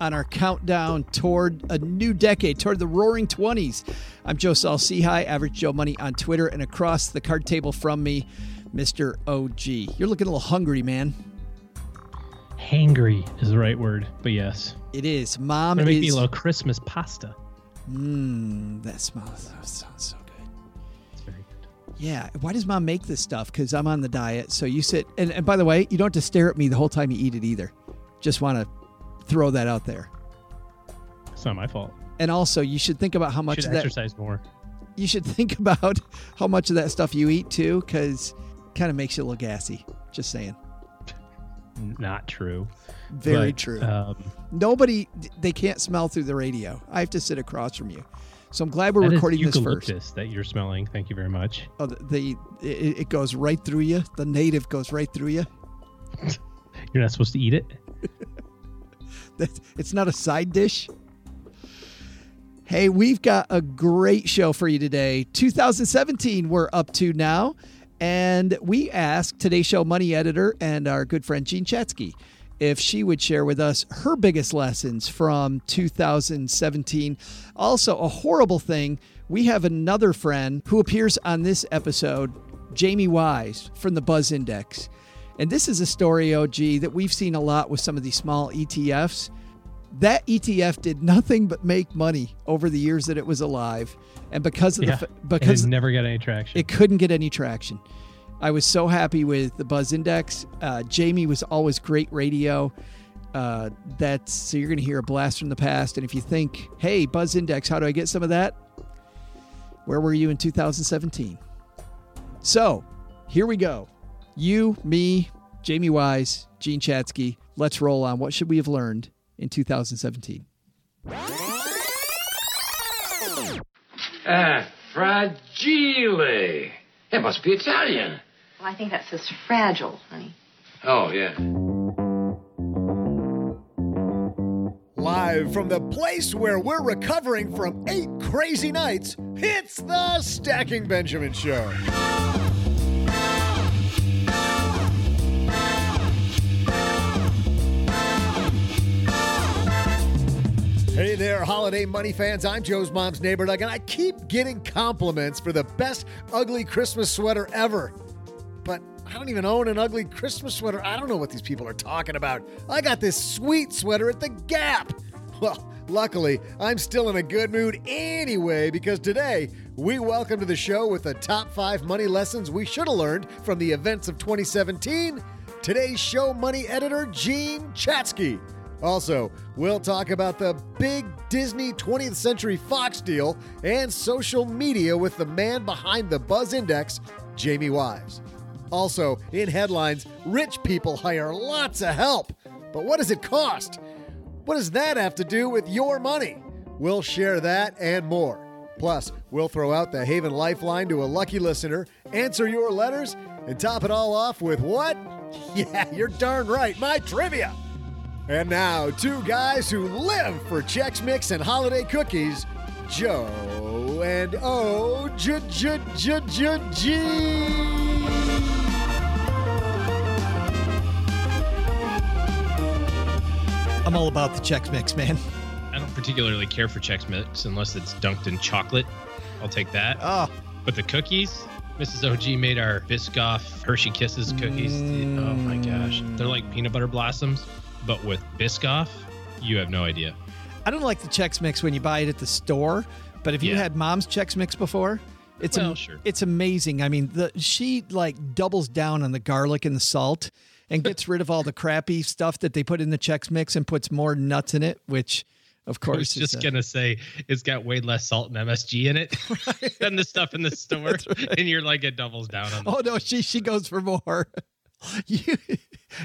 on our countdown toward a new decade, toward the roaring 20s. I'm Joe Saul-Sehy, Average Joe Money on Twitter, and across the card table from me, Mr. OG. You're looking a little hungry, man. Hangry is the right word, but yes. It is. Mom is... Make me a little Christmas pasta. That smells so good. It's very good. Yeah. Why does Mom make this stuff? Because I'm on the diet, so you sit... And by the way, you don't have to stare at me the whole time you eat it either. Just want to throw that out there. It's not my fault. And also, you should think about how much of that... exercise more. You should think about how much of that stuff you eat, too, because it kind of makes you a little gassy. Just saying. Not true. Very true. Nobody... They can't smell through the radio. I have to sit across from you. So I'm glad we're recording this first. That is eucalyptus that you're smelling. Thank you very much. Oh, it goes right through you. The native goes right through you. You're not supposed to eat it? It's not a side dish. Hey, we've got a great show for you today. 2017 we're up to now. And we asked today's show money editor and our good friend Jean Chatzky if she would share with us her biggest lessons from 2017. Also, a horrible thing. We have another friend who appears on this episode, Jamie Wise from the Buzz Index. And this is a story, OG, that we've seen a lot with some of these small ETFs. That ETF did nothing but make money over the years that it was alive. And because it never got any traction. It couldn't get any traction. I was so happy with the Buzz Index. Jamie was always great radio. So you're going to hear a blast from the past. And if you think, hey, Buzz Index, how do I get some of that? Where were you in 2017? So here we go. You, me, Jamie Wise, Jean Chatzky. Let's roll on. What should we have learned in 2017? Fragile. It must be Italian. Well, I think that says fragile, honey. Oh, yeah. Live from the place where we're recovering from 8 crazy nights, it's the Stacking Benjamin Show. Hey there, holiday money fans. I'm Joe's mom's neighbor, Doug, and I keep getting compliments for the best ugly Christmas sweater ever. But I don't even own an ugly Christmas sweater. I don't know what these people are talking about. I got this sweet sweater at the Gap. Well, luckily, I'm still in a good mood anyway, because today we welcome to the show with the top 5 money lessons we should have learned from the events of 2017, today's show money editor, Jean Chatzky. Also, we'll talk about the big Disney 20th Century Fox deal and social media with the man behind the Buzz Index, Jamie Wise. Also, in headlines, rich people hire lots of help. But what does it cost? What does that have to do with your money? We'll share that and more. Plus, we'll throw out the Haven Lifeline to a lucky listener, answer your letters, and top it all off with what? Yeah, you're darn right, my trivia! And now, two guys who live for Chex Mix and holiday cookies, Joe and OG. I'm all about the Chex Mix, man. I don't particularly care for Chex Mix unless it's dunked in chocolate. I'll take that. Oh. But the cookies? Mrs. OG made our Biscoff Hershey Kisses cookies. Oh, my gosh. They're like peanut butter blossoms, but with Biscoff, you have no idea. I don't like the Chex Mix when you buy it at the store, but if you had Mom's Chex Mix before, it's amazing. I mean, she like doubles down on the garlic and the salt and gets rid of all the crappy stuff that they put in the Chex Mix and puts more nuts in it, which, of course, I was just going to say it's got way less salt and MSG in it than the stuff in the store. Right. And you're like, it doubles down on that. Oh, no, she goes for more.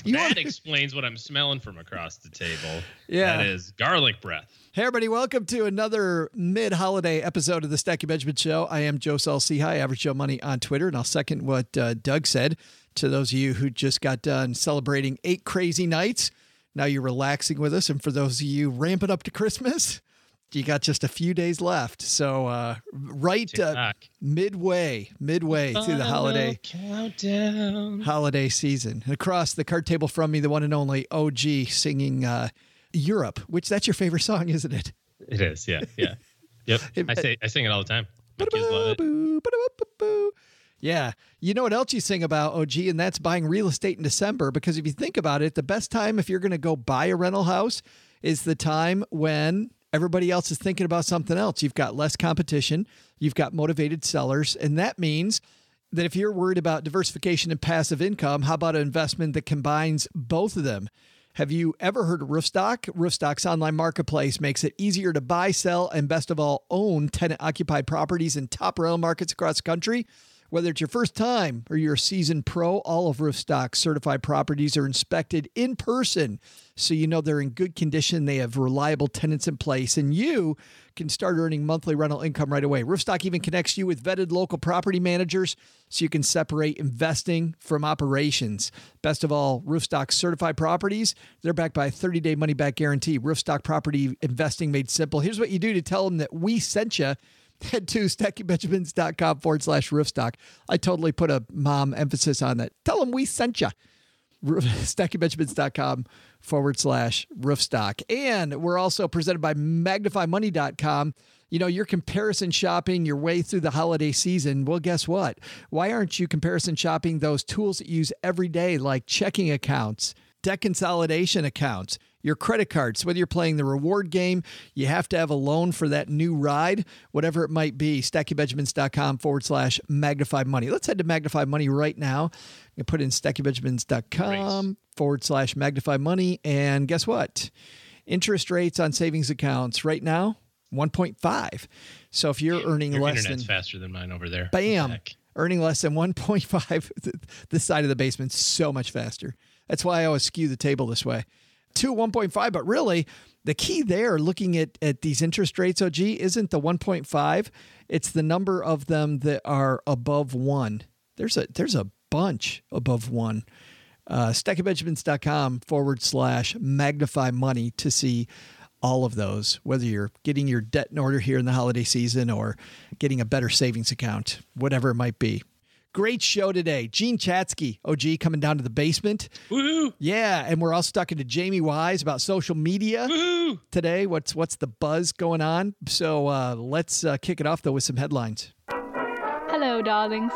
That explains what I'm smelling from across the table. Yeah. That is garlic breath. Hey, everybody. Welcome to another mid-holiday episode of the Stacky Benjamin Show. I am Joe Saul-Sehy, Average Joe Money on Twitter, and I'll second what Doug said. To those of you who just got done celebrating 8 crazy nights, now you're relaxing with us. And for those of you ramping up to Christmas, you got just a few days left. So midway through the holiday countdown, holiday season. And across the card table from me, the one and only OG singing Europe, which that's your favorite song, isn't it? It is, yeah. Yep, I sing it all the time. My kids love it. Yeah. You know what else you sing about, OG, and that's buying real estate in December, because if you think about it, the best time if you're going to go buy a rental house is the time when everybody else is thinking about something else. You've got less competition. You've got motivated sellers. And that means that if you're worried about diversification and passive income, how about an investment that combines both of them? Have you ever heard of Roofstock? Roofstock's online marketplace makes it easier to buy, sell, and best of all, own tenant-occupied properties in top rental markets across the country. Whether it's your first time or you're a seasoned pro, all of Roofstock's certified properties are inspected in person, so you know they're in good condition. They have reliable tenants in place, and you can start earning monthly rental income right away. Roofstock even connects you with vetted local property managers, so you can separate investing from operations. Best of all, Roofstock's certified properties, they're backed by a 30-day money-back guarantee. Roofstock property investing made simple. Here's what you do to tell them that we sent you. Head to stackybenjamins.com/Roofstock. I totally put a mom emphasis on that. Tell them we sent you. stackybenjamins.com/Roofstock. And we're also presented by magnifymoney.com. You know, you're comparison shopping your way through the holiday season. Well, guess what? Why aren't you comparison shopping those tools that you use every day, like checking accounts, debt consolidation accounts, your credit cards? Whether you're playing the reward game, you have to have a loan for that new ride, whatever it might be, stackybenjamins.com/Magnify Money. Let's head to Magnify Money right now. I'm going to put in stackybenjamins.com/Magnify Money. And guess what? Interest rates on savings accounts right now, 1.5. So if you're earning less than... faster than mine over there. Bam. Earning less than 1.5, this side of the basement, so much faster. That's why I always skew the table this way. 1.5, but really the key there looking at these interest rates, OG, isn't the 1.5. It's the number of them that are above 1. There's a bunch above 1. stackybenjamins.com/Magnify Money to see all of those, whether you're getting your debt in order here in the holiday season or getting a better savings account, whatever it might be. Great show today. Jean Chatzky, OG, coming down to the basement. Woo-hoo. Yeah, and we're also talking to Jamie Wise about social media. Woo-hoo. Today. What's the buzz going on? So let's kick it off, though, with some headlines. Hello, darlings.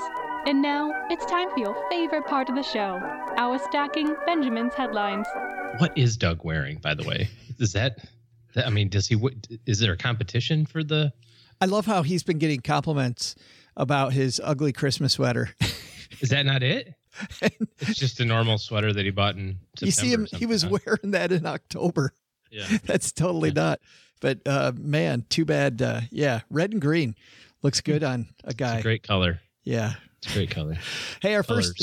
And now it's time for your favorite part of the show, our Stacking Benjamin's headlines. What is Doug wearing, by the way? Is that... I mean, is there a competition for the... I love how he's been getting compliments about his ugly Christmas sweater. Is that not it? It's just a normal sweater that he bought in September. You see him, he was wearing that in October. Yeah. That's totally not. But man, too bad. Yeah. Red and green looks good on a guy. It's a great color. Yeah. It's a great color. Hey, our first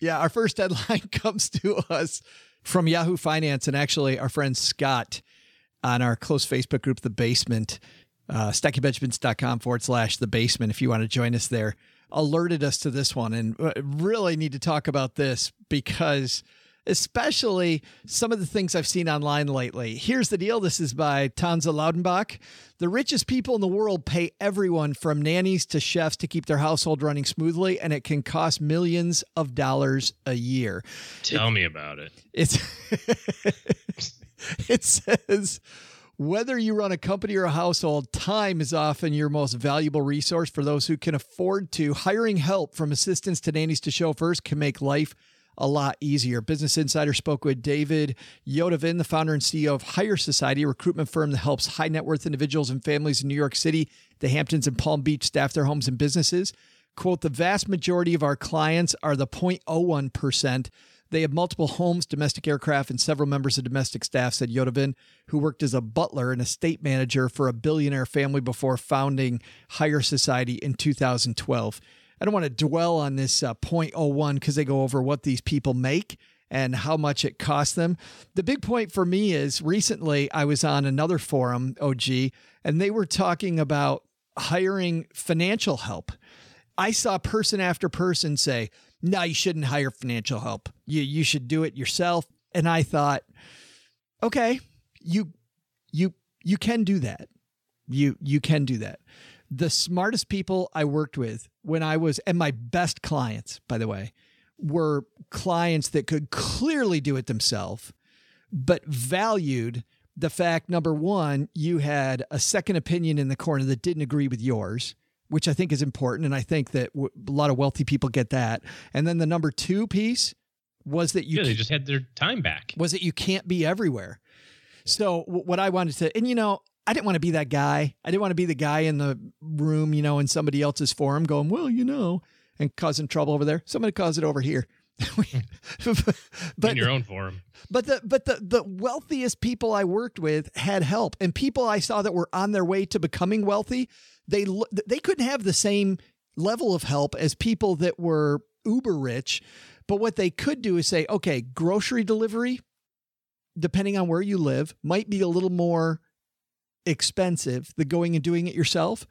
Yeah, our first headline comes to us from Yahoo Finance, and actually our friend Scott on our close Facebook group, The Basement, stackybenjamins.com/The Basement, if you want to join us there, alerted us to this one. And really need to talk about this because especially some of the things I've seen online lately. Here's the deal. This is by Tanza Loudenbach. The richest people in the world pay everyone from nannies to chefs to keep their household running smoothly, and it can cost millions of dollars a year. Tell me about it. It says, whether you run a company or a household, time is often your most valuable resource for those who can afford to. Hiring help from assistants to nannies to chauffeurs can make life a lot easier. Business Insider spoke with David Yodovin, the founder and CEO of Hire Society, a recruitment firm that helps high net worth individuals and families in New York City, the Hamptons, and Palm Beach staff their homes and businesses. Quote, the vast majority of our clients are the 0.01%. They have multiple homes, domestic aircraft, and several members of domestic staff, said Yodovin, who worked as a butler and estate manager for a billionaire family before founding Hire Society in 2012. I don't want to dwell on this 0.01 because they go over what these people make and how much it costs them. The big point for me is recently I was on another forum, OG, and they were talking about hiring financial help. I saw person after person say, no, you shouldn't hire financial help. You should do it yourself. And I thought, okay, you can do that. You can do that. The smartest people I worked with when I was, and my best clients, by the way, were clients that could clearly do it themselves, but valued the fact, number one, you had a second opinion in the corner that didn't agree with yours, which I think is important. And I think that a lot of wealthy people get that. And then the number two piece was that they just had their time back. Was that you can't be everywhere. Yeah. So what I wanted to, and I didn't want to be that guy. I didn't want to be the guy in the room, in somebody else's forum going, and causing trouble over there. So I'm going to cause it over here. But in your own forum. But the wealthiest people I worked with had help, and people I saw that were on their way to becoming wealthy, they couldn't have the same level of help as people that were uber rich. But what they could do is say, okay, grocery delivery, depending on where you live, might be a little more expensive, the going and doing it yourself.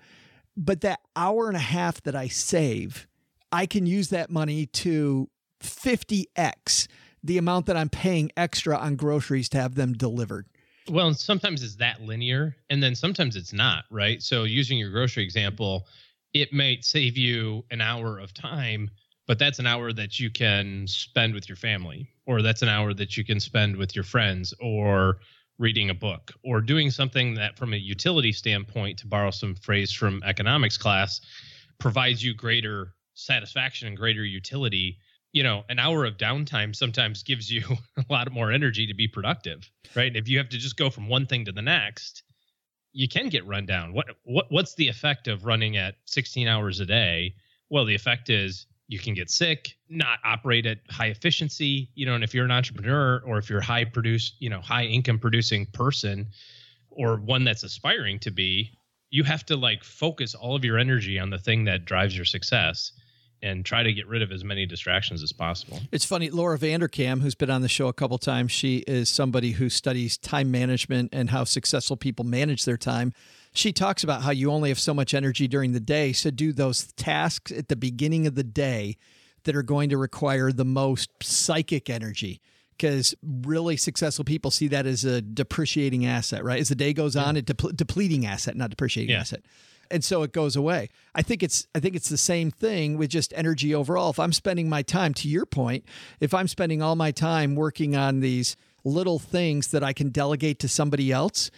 But that hour and a half that I save, I can use that money to 50x the amount that I'm paying extra on groceries to have them delivered. Well, and sometimes it's that linear, and then sometimes it's not, right? So using your grocery example, it might save you an hour of time, but that's an hour that you can spend with your family, or that's an hour that you can spend with your friends, or reading a book, or doing something that from a utility standpoint, to borrow some phrase from economics class, provides you greater satisfaction and greater utility. An hour of downtime sometimes gives you a lot more energy to be productive, right? And if you have to just go from one thing to the next, you can get run down. What's the effect of running at 16 hours a day? Well, the effect is you can get sick, not operate at high efficiency, and if you're an entrepreneur, or if you're high income producing person, or one that's aspiring to be, you have to focus all of your energy on the thing that drives your success and try to get rid of as many distractions as possible. It's funny, Laura Vanderkam, who's been on the show a couple of times, she is somebody who studies time management and how successful people manage their time. She talks about how you only have so much energy during the day, so do those tasks at the beginning of the day that are going to require the most psychic energy, because really successful people see that as a depreciating asset, right? As the day goes on, depleting asset, not depreciating asset. And so it goes away. I think it's the same thing with just energy overall. If I'm spending my time, to your point, if I'm spending all my time working on these little things that I can delegate to somebody else,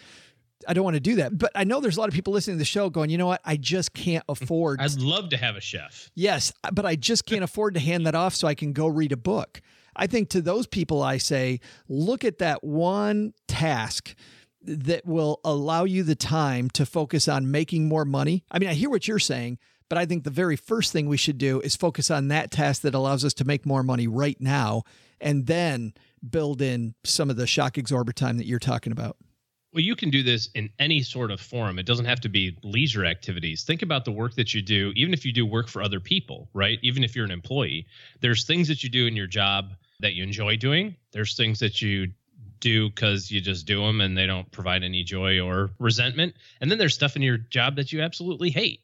I don't want to do that. But I know there's a lot of people listening to the show going, you know what? I just can't afford. I'd love to have a chef. Yes, but I just can't afford to hand that off so I can go read a book. I think to those people, I say, look at that one task that will allow you the time to focus on making more money. I mean, I hear what you're saying, but I think the very first thing we should do is focus on that task that allows us to make more money right now, and then build in some of the shock absorber time that you're talking about. Well, you can do this in any sort of forum. It doesn't have to be leisure activities. Think about the work that you do, even if you do work for other people, right? Even if you're an employee, there's things that you do in your job that you enjoy doing. There's things that you do because you just do them and they don't provide any joy or resentment. And then there's stuff in your job that you absolutely hate.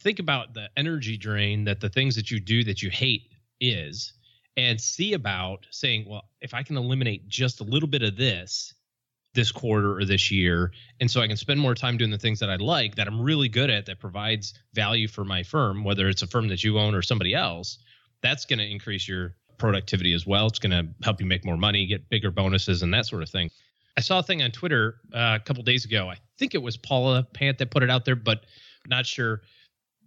Think about the energy drain that the things that you do that you hate is, and see about saying, well, if I can eliminate just a little bit of this quarter or this year, and so I can spend more time doing the things that I like, that I'm really good at, that provides value for my firm, whether it's a firm that you own or somebody else, that's going to increase your productivity as well. It's going to help you make more money, get bigger bonuses, and that sort of thing. I saw a thing on Twitter a couple days ago. I think it was Paula Pant that put it out there, but not sure.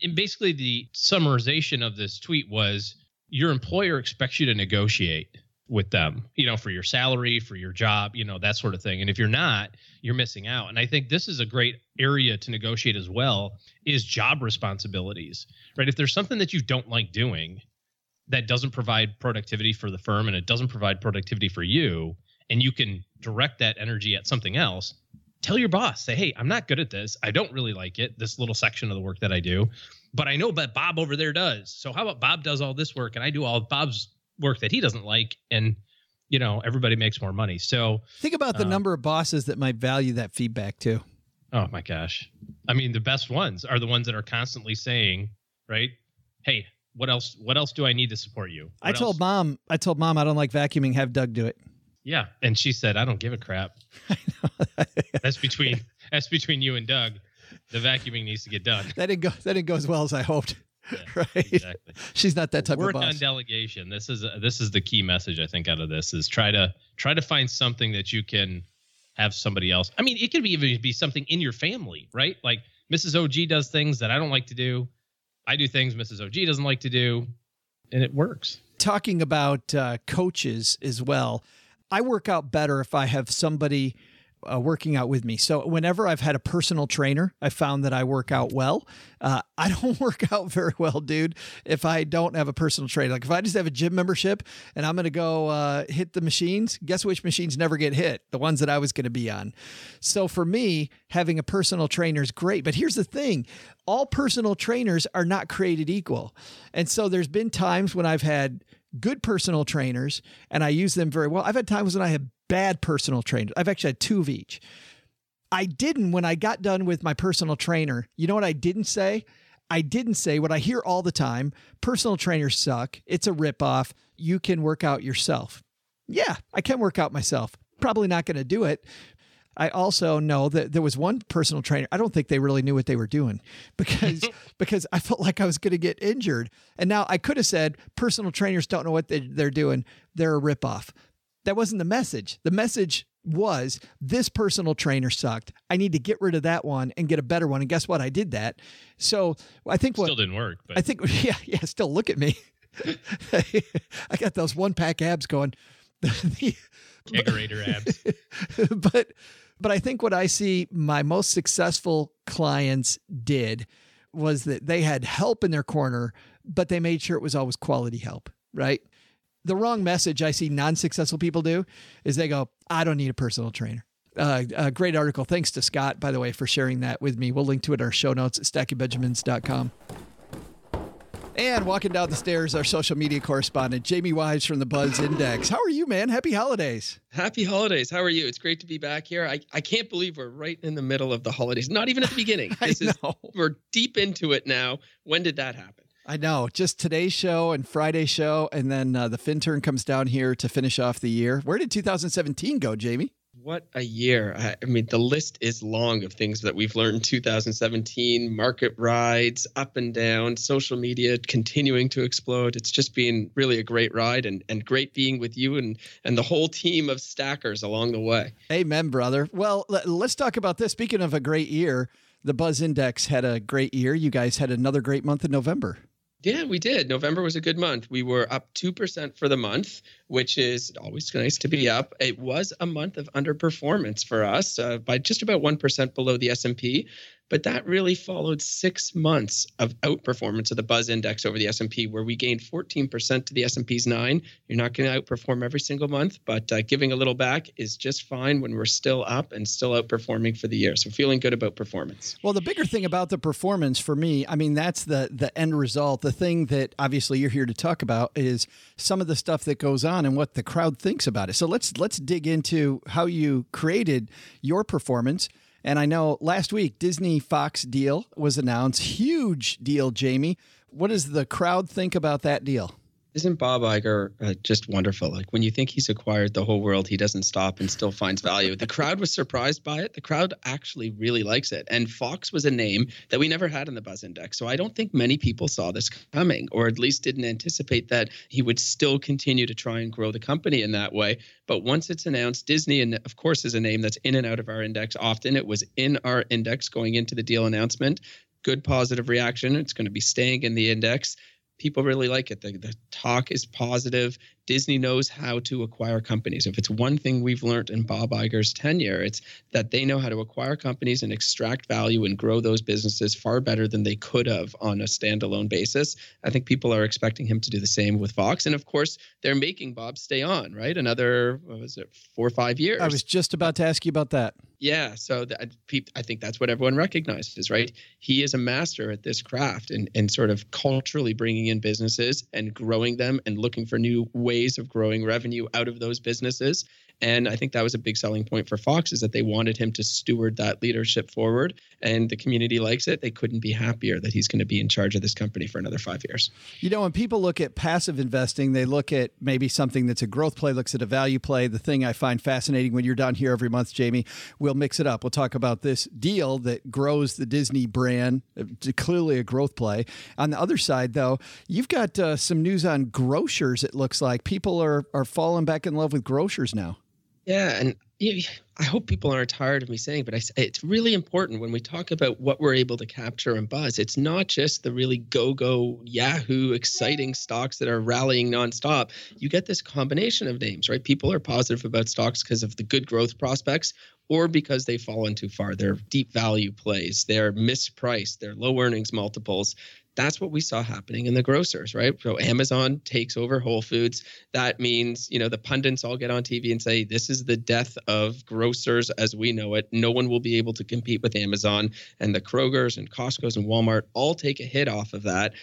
And basically the summarization of this tweet was, your employer expects you to negotiate with them, for your salary, for your job, that sort of thing. And if you're not, you're missing out. And I think this is a great area to negotiate as well, is job responsibilities, right? If there's something that you don't like doing that doesn't provide productivity for the firm and it doesn't provide productivity for you, and you can direct that energy at something else, tell your boss, say, hey, I'm not good at this. I don't really like it, this little section of the work that I do, but I know that Bob over there does. So how about Bob does all this work and I do all Bob's work that he doesn't like, and everybody makes more money. So think about the number of bosses that might value that feedback too. Oh my gosh. I mean, the best ones are the ones that are constantly saying, right? Hey, what else do I need to support you? I told mom I don't like vacuuming, have Doug do it. Yeah. And she said, I don't give a crap. I know. That's between you and Doug. The vacuuming needs to get done. That didn't go as well as I hoped. Yeah, right. Exactly. She's not that type of boss. Work on delegation. This is the key message, I think, out of this, is try to find something that you can have somebody else. I mean, it could even be something in your family, right? Like Mrs. OG does things that I don't like to do. I do things Mrs. OG doesn't like to do, and it works. Talking about coaches as well, I work out better if I have somebody working out with me. So whenever I've had a personal trainer, I found that I work out well. I don't work out very well, dude, if I don't have a personal trainer. Like if I just have a gym membership and I'm going to go hit the machines, guess which machines never get hit? The ones that I was going to be on. So for me, having a personal trainer is great. But here's the thing. All personal trainers are not created equal. And so there's been times when I've had good personal trainers and I use them very well. I've had times when I have bad personal trainers. I've actually had two of each. When I got done with my personal trainer, you know what I didn't say? I didn't say what I hear all the time. Personal trainers suck. It's a ripoff. You can work out yourself. Yeah, I can work out myself. Probably not going to do it. I also know that there was one personal trainer. I don't think they really knew what they were doing because I felt like I was going to get injured. And now I could have said, personal trainers don't know what they're doing. They're a ripoff. That wasn't the message. The message was, this personal trainer sucked. I need to get rid of that one and get a better one. And guess what? I did that. So I think still didn't work. But I think, yeah. Still, look at me. I got those 1-pack abs going. Kegerator abs. But I think what I see my most successful clients did was that they had help in their corner, but they made sure it was always quality help, right? The wrong message I see non-successful people do is they go, I don't need a personal trainer. A great article. Thanks to Scott, by the way, for sharing that with me. We'll link to it in our show notes at stackybenjamins.com. And walking down the stairs, our social media correspondent, Jamie Wise from the Buzz Index. How are you, man? Happy holidays. Happy holidays. How are you? It's great to be back here. I can't believe we're right in the middle of the holidays. Not even at the beginning. We're deep into it now. When did that happen? I know, just today's show and Friday's show, and then the FinTurn comes down here to finish off the year. Where did 2017 go, Jamie? What a year. I mean, the list is long of things that we've learned in 2017, market rides, up and down, social media continuing to explode. It's just been really a great ride and great being with you and the whole team of stackers along the way. Amen, brother. Well, let's talk about this. Speaking of a great year, the Buzz Index had a great year. You guys had another great month in November. Yeah, we did. November was a good month. We were up 2% for the month, which is always nice to be up. It was a month of underperformance for us by just about 1% below the S&P. But that really followed 6 months of outperformance of the Buzz Index over the S&P, where we gained 14% to the S&P's 9. You're not going to outperform every single month, but giving a little back is just fine when we're still up and still outperforming for the year. So feeling good about performance. Well, the bigger thing about the performance for me, I mean, that's the end result. The thing that obviously you're here to talk about is some of the stuff that goes on and what the crowd thinks about it. So let's dig into how you created your performance. And I know last week, Disney Fox deal was announced. Huge deal, Jamie. What does the crowd think about that deal? Isn't Bob Iger just wonderful? Like when you think he's acquired the whole world, he doesn't stop and still finds value. The crowd was surprised by it. The crowd actually really likes it. And Fox was a name that we never had in the Buzz Index. So I don't think many people saw this coming, or at least didn't anticipate that he would still continue to try and grow the company in that way. But once it's announced, Disney, and of course, is a name that's in and out of our index often. It was in our index going into the deal announcement. Good positive reaction. It's going to be staying in the index. People really like it. The talk is positive. Disney knows how to acquire companies. If it's one thing we've learned in Bob Iger's tenure, it's that they know how to acquire companies and extract value and grow those businesses far better than they could have on a standalone basis. I think people are expecting him to do the same with Fox. And of course, they're making Bob stay on, right? Another, 4 or 5 years. I was just about to ask you about that. Yeah. So I think that's what everyone recognizes, right? He is a master at this craft and sort of culturally bringing in businesses and growing them and looking for new ways of growing revenue out of those businesses. And I think that was a big selling point for Fox, is that they wanted him to steward that leadership forward, and the community likes it. They couldn't be happier that he's going to be in charge of this company for another 5 years. You know, when people look at passive investing, they look at maybe something that's a growth play, looks at a value play. The thing I find fascinating when you're down here every month, Jamie, we'll mix it up. We'll talk about this deal that grows the Disney brand, clearly a growth play. On the other side, though, you've got some news on grocers, it looks like. People are falling back in love with grocers now. Yeah, and I hope people aren't tired of me saying, but it's really important when we talk about what we're able to capture and Buzz. It's not just the really go-go, Yahoo, exciting stocks that are rallying nonstop. You get this combination of names, right? People are positive about stocks because of the good growth prospects, or because they've fallen too far. They're deep value plays. They're mispriced. They're low earnings multiples. That's what we saw happening in the grocers, right? So Amazon takes over Whole Foods. That means, you know, the pundits all get on TV and say, this is the death of grocers as we know it. No one will be able to compete with Amazon. And the Krogers and Costco's and Walmart all take a hit off of that.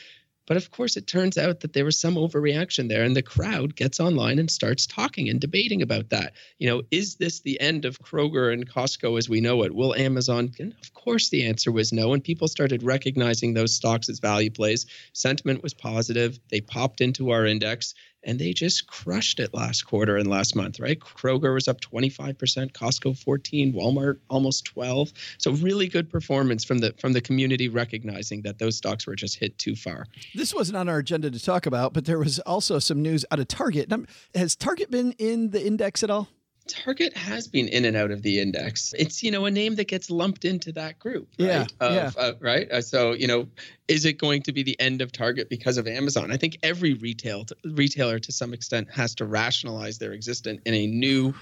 But of course, it turns out that there was some overreaction there, and the crowd gets online and starts talking and debating about that. You know, is this the end of Kroger and Costco as we know it? Will Amazon? And of course, the answer was no. And people started recognizing those stocks as value plays. Sentiment was positive. They popped into our index. And they just crushed it last quarter and last month, right? Kroger was up 25%, Costco 14%, Walmart almost 12%. So really good performance from the community recognizing that those stocks were just hit too far. This wasn't on our agenda to talk about, but there was also some news out of Target. Has Target been in the index at all? Target has been in and out of the index. It's, you know, a name that gets lumped into that group. Right? Yeah. Right. So, you know, is it going to be the end of Target because of Amazon? I think every retailer to some extent has to rationalize their existence in a new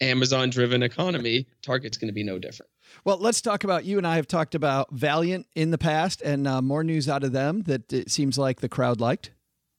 Amazon-driven economy. Target's going to be no different. Well, let's talk about, you and I have talked about Valeant in the past, and more news out of them that it seems like the crowd liked.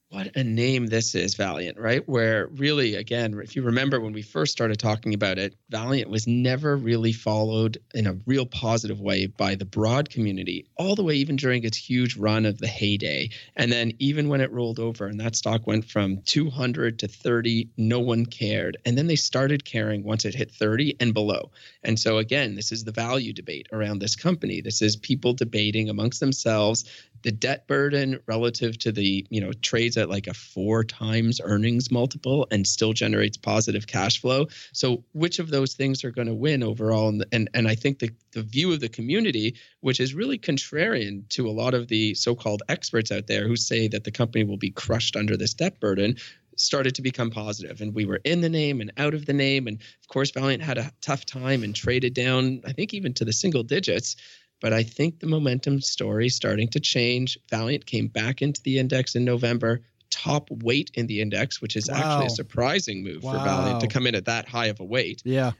What a name this is, Valeant, right? Where really, again, if you remember when we first started talking about it, Valeant was never really followed in a real positive way by the broad community, all the way even during its huge run of the heyday. And then even when it rolled over and that stock went from 200 to 30, no one cared. And then they started caring once it hit 30 and below. And so again, this is the value debate around this company. This is people debating amongst themselves the debt burden relative to the, you know, trades at like a 4 times earnings multiple and still generates positive cash flow. So which of those things are going to win overall? And I think the view of the community, which is really contrarian to a lot of the so-called experts out there who say that the company will be crushed under this debt burden, started to become positive. And we were in the name and out of the name. And of course, Valeant had a tough time and traded down, I think even to the single digits. But I think the momentum story is starting to change. Valeant came back into the index in November, top weight in the index, which is actually a surprising move for Valeant to come in at that high of a weight. Yeah.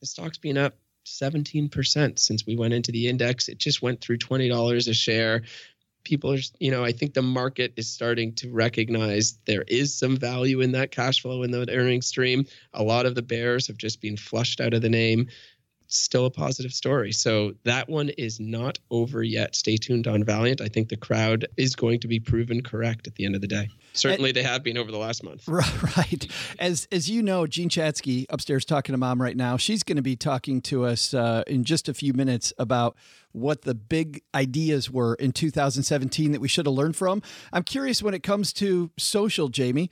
The stock's been up 17% since we went into the index. It just went through $20 a share. People are, you know, I think the market is starting to recognize there is some value in that cash flow and that earnings stream. A lot of the bears have just been flushed out of the name. Still a positive story. So that one is not over yet. Stay tuned on Valeant. I think the crowd is going to be proven correct at the end of the day. Certainly, they have been over the last month. Right. As you know, Jean Chatzky upstairs talking to Mom right now. She's going to be talking to us in just a few minutes about what the big ideas were in 2017 that we should have learned from. I'm curious when it comes to social, Jamie.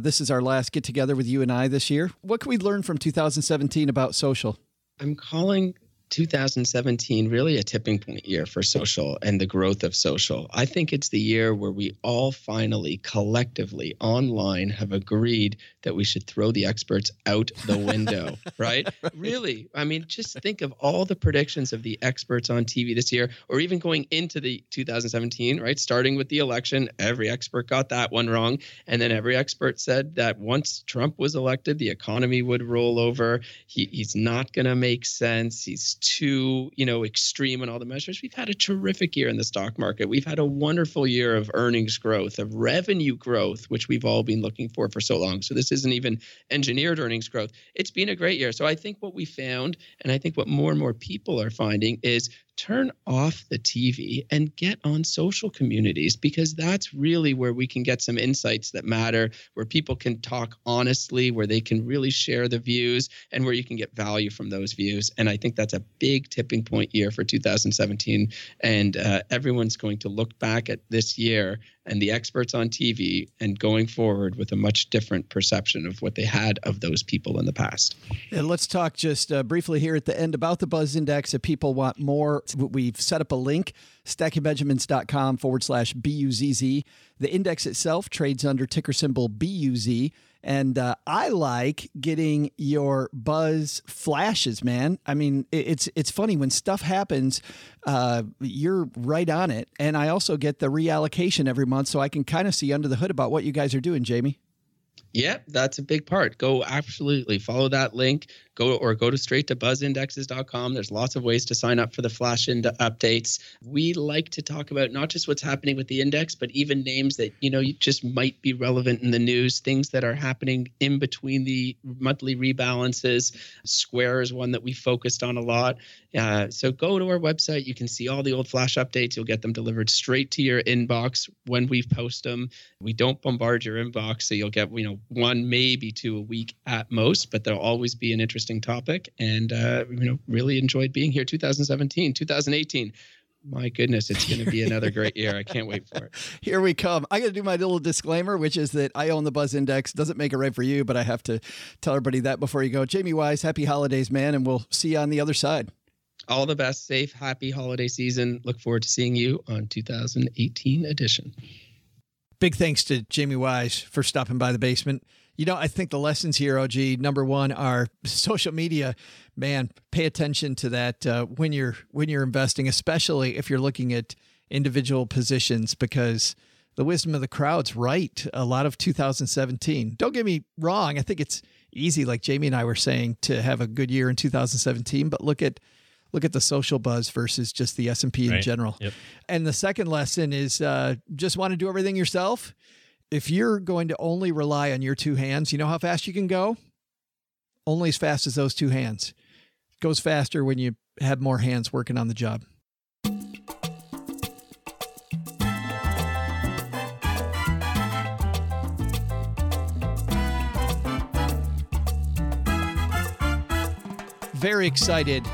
This is our last get together with you and I this year. What can we learn from 2017 about social? I'm calling 2017 really a tipping point year for social and the growth of social. I think it's the year where we all finally, collectively, online have agreed that we should throw the experts out the window, right? Really. I mean, just think of all the predictions of the experts on TV this year, or even going into the 2017, right? Starting with the election, every expert got that one wrong. And then every expert said that once Trump was elected, the economy would roll over. He's not going to make sense. He's too, extreme in all the measures. We've had a terrific year in the stock market. We've had a wonderful year of earnings growth, of revenue growth, which we've all been looking for so long. So this isn't even engineered earnings growth. It's been a great year. So I think what we found, and I think what more and more people are finding, is turn off the TV and get on social communities, because that's really where we can get some insights that matter, where people can talk honestly, where they can really share the views, and where you can get value from those views. And I think that's a big tipping point year for 2017. And everyone's going to look back at this year and the experts on TV and going forward with a much different perception of what they had of those people in the past. And let's talk just briefly here at the end about the Buzz Index. If people want more, we've set up a link, stackybenjamins.com/BUZZ. The index itself trades under ticker symbol BUZ. And I like getting your buzz flashes, man. I mean, it's funny when stuff happens, you're right on it. And I also get the reallocation every month, so I can kind of see under the hood about what you guys are doing, Jamie. Yeah, that's a big part. Go absolutely follow that link. Go straight to buzzindexes.com. There's lots of ways to sign up for the flash updates. We like to talk about not just what's happening with the index, but even names that, you just might be relevant in the news, things that are happening in between the monthly rebalances. Square is one that we focused on a lot. So go to our website. You can see all the old flash updates. You'll get them delivered straight to your inbox when we post them. We don't bombard your inbox, so you'll get, one, maybe two a week at most, but there'll always be an interesting topic. And, really enjoyed being here. 2017, 2018. My goodness, it's going to be another great year. I can't wait for it. Here we come. I got to do my little disclaimer, which is that I own the Buzz Index. Doesn't make it right for you, but I have to tell everybody that before you go. Jamie Wise, happy holidays, man. And we'll see you on the other side. All the best, safe, happy holiday season. Look forward to seeing you on 2018 edition. Big thanks to Jamie Wise for stopping by the basement. I think the lessons here, OG, number one, are social media. Man, pay attention to that when you're investing, especially if you're looking at individual positions, because the wisdom of the crowd's right a lot of 2017. Don't get me wrong. I think it's easy, like Jamie and I were saying, to have a good year in 2017, but look at the social buzz versus just the S&P in general. Yep. And the second lesson is just want to do everything yourself. If you're going to only rely on your two hands, you know how fast you can go? Only as fast as those two hands. It goes faster when you have more hands working on the job. Very excited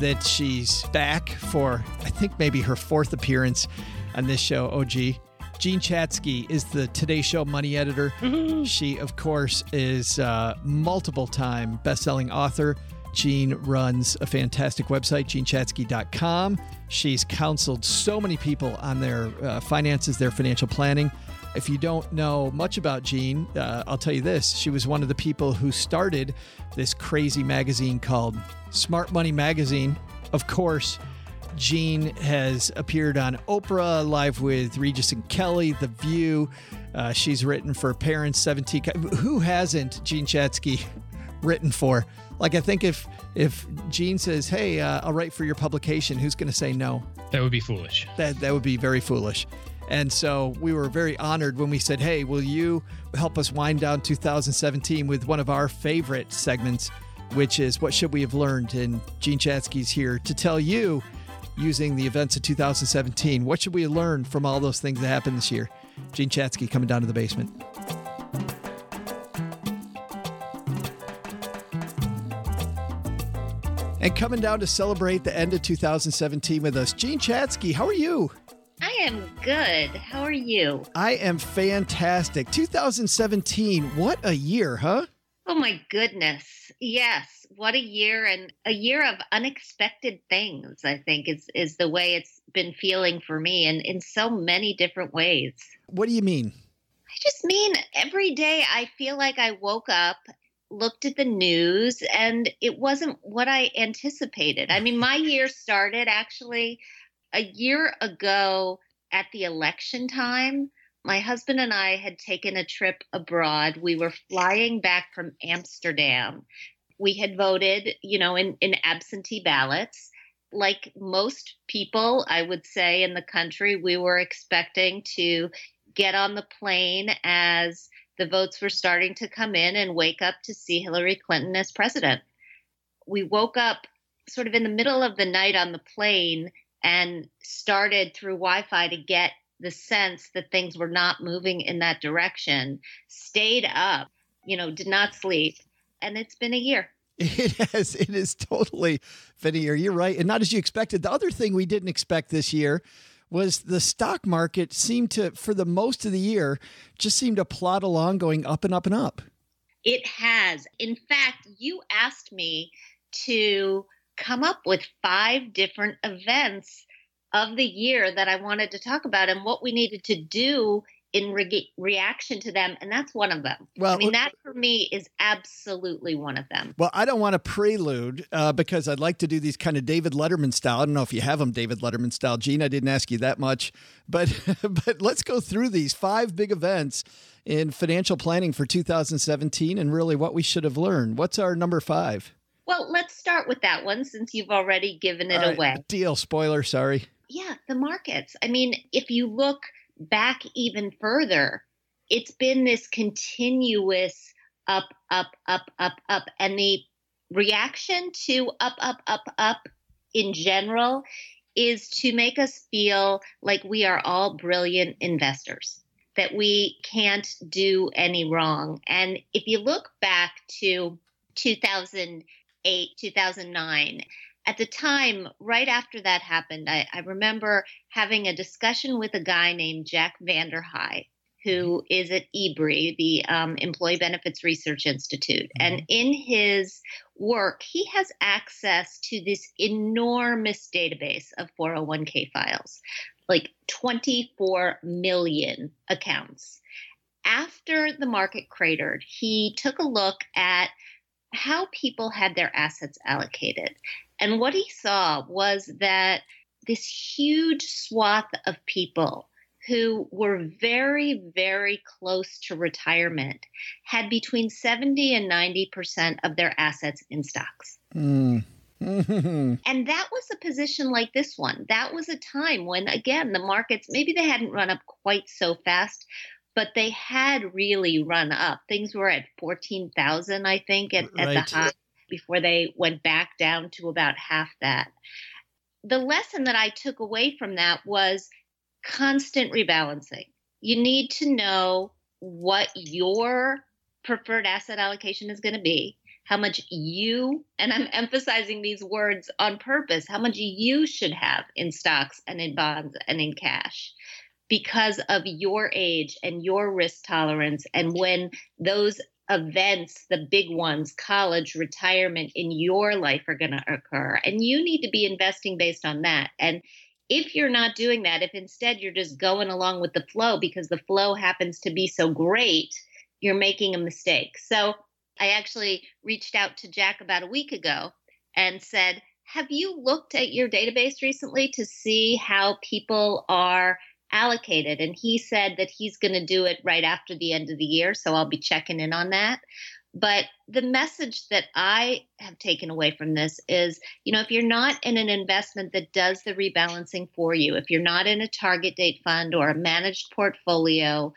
that she's back for, I think, maybe her fourth appearance on this show, OG. Jean Chatzky is the Today Show money editor. Mm-hmm. She, of course, is a multiple-time best-selling author. Jean runs a fantastic website, jeanchatzky.com. She's counseled so many people on their finances, their financial planning. If you don't know much about Jean, I'll tell you this. She was one of the people who started this crazy magazine called Smart Money Magazine. Of course, Jean has appeared on Oprah, Live with Regis and Kelly, The View. She's written for Parents, 17. Who hasn't, Jean Chatzky, written for. Like, I think if Jean says, hey, I'll write for your publication, who's going to say no? That would be foolish. That would be very foolish. And so we were very honored when we said, hey, will you help us wind down 2017 with one of our favorite segments, which is What Should We Have Learned? And Jean Chatzky's here to tell you, using the events of 2017, what should we learn from all those things that happened this year? Jean Chatzky coming down to the basement. And coming down to celebrate the end of 2017 with us, Jean Chatzky, how are you? I am good. How are you? I am fantastic. 2017, what a year, huh? Oh my goodness. Yes, what a year, and a year of unexpected things, I think, is the way it's been feeling for me, and in so many different ways. What do you mean? I just mean every day I feel like I woke up, looked at the news, and it wasn't what I anticipated. I mean, my year started actually a year ago at the election time. My husband and I had taken a trip abroad. We were flying back from Amsterdam. We had voted, you know, in absentee ballots. Like most people, I would say, in the country, we were expecting to get on the plane as the votes were starting to come in and wake up to see Hillary Clinton as president. We woke up sort of in the middle of the night on the plane and started through Wi-Fi to get the sense that things were not moving in that direction, stayed up, you know, did not sleep. And it's been a year. It has. It is totally been a year. You're right. And not as you expected. The other thing we didn't expect this year was the stock market seemed to, for the most of the year, just seemed to plod along going up and up and up. It has. In fact, you asked me to come up with 5 different events of the year that I wanted to talk about and what we needed to do in reaction to them. And that's one of them. Well, I mean, that for me is absolutely one of them. Well, I don't want to prelude because I'd like to do these kind of David Letterman style. I don't know if you have them David Letterman style. Gene, I didn't ask you that much, but let's go through these 5 big events in financial planning for 2017 and really what we should have learned. What's our number 5? Well, let's start with that one since you've already given it away. Deal. Spoiler. Sorry. Yeah. The markets. I mean, if you look back even further, it's been this continuous up, up, up, up, up. And the reaction to up, up, up, up in general is to make us feel like we are all brilliant investors, that we can't do any wrong. And if you look back to 2008, 2009, at the time, right after that happened, I remember having a discussion with a guy named Jack Vander Hei, who is at EBRI, the Employee Benefits Research Institute. Mm-hmm. And in his work, he has access to this enormous database of 401k files, like 24 million accounts. After the market cratered, he took a look at how people had their assets allocated. And what he saw was that this huge swath of people who were very, very close to retirement had between 70 and 90% of their assets in stocks. Mm. And that was a position like this one. That was a time when, again, the markets, maybe they hadn't run up quite so fast, but they had really run up. Things were at 14,000, I think, at right. The high before they went back down to about half that. The lesson that I took away from that was constant rebalancing. You need to know what your preferred asset allocation is going to be, how much you, and I'm emphasizing these words on purpose, how much you should have in stocks and in bonds and in cash, because of your age and your risk tolerance. And when those events, the big ones, college, retirement in your life are going to occur, and you need to be investing based on that. And if you're not doing that, if instead you're just going along with the flow because the flow happens to be so great, you're making a mistake. So I actually reached out to Jack about a week ago and said, have you looked at your database recently to see how people are allocated? And he said that he's going to do it right after the end of the year. So I'll be checking in on that. But the message that I have taken away from this is, you know, if you're not in an investment that does the rebalancing for you, if you're not in a target date fund or a managed portfolio,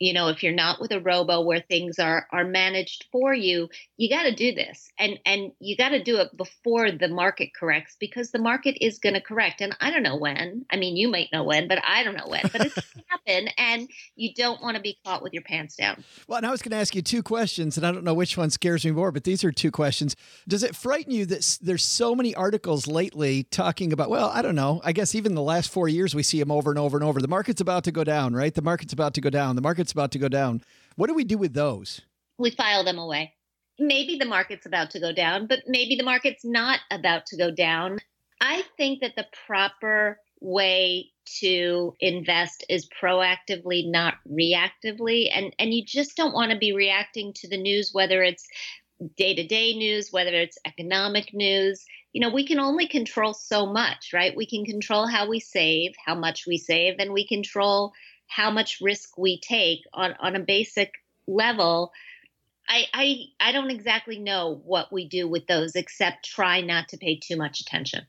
you know, if you're not with a robo where things are managed for you, you got to do this. And you got to do it before the market corrects, because the market is going to correct. And I don't know when. I mean, you might know when, but I don't know when. But it's going to happen, and you don't want to be caught with your pants down. Well, and I was going to ask you two questions, and I don't know which one scares me more, but these are two questions. Does it frighten you that there's so many articles lately talking about, well, I don't know, I guess even the last 4 years we see them over and over and over. The market's about to go down, right? The market's about to go down. The market's about to go down. What do we do with those? We file them away. Maybe the market's about to go down, but maybe the market's not about to go down. I think that the proper way to invest is proactively, not reactively. And you just don't want to be reacting to the news, whether it's day-to-day news, whether it's economic news. You know, we can only control so much, right? We can control how we save, how much we save, and we control how much risk we take on a basic level. I don't exactly know what we do with those, except try not to pay too much attention.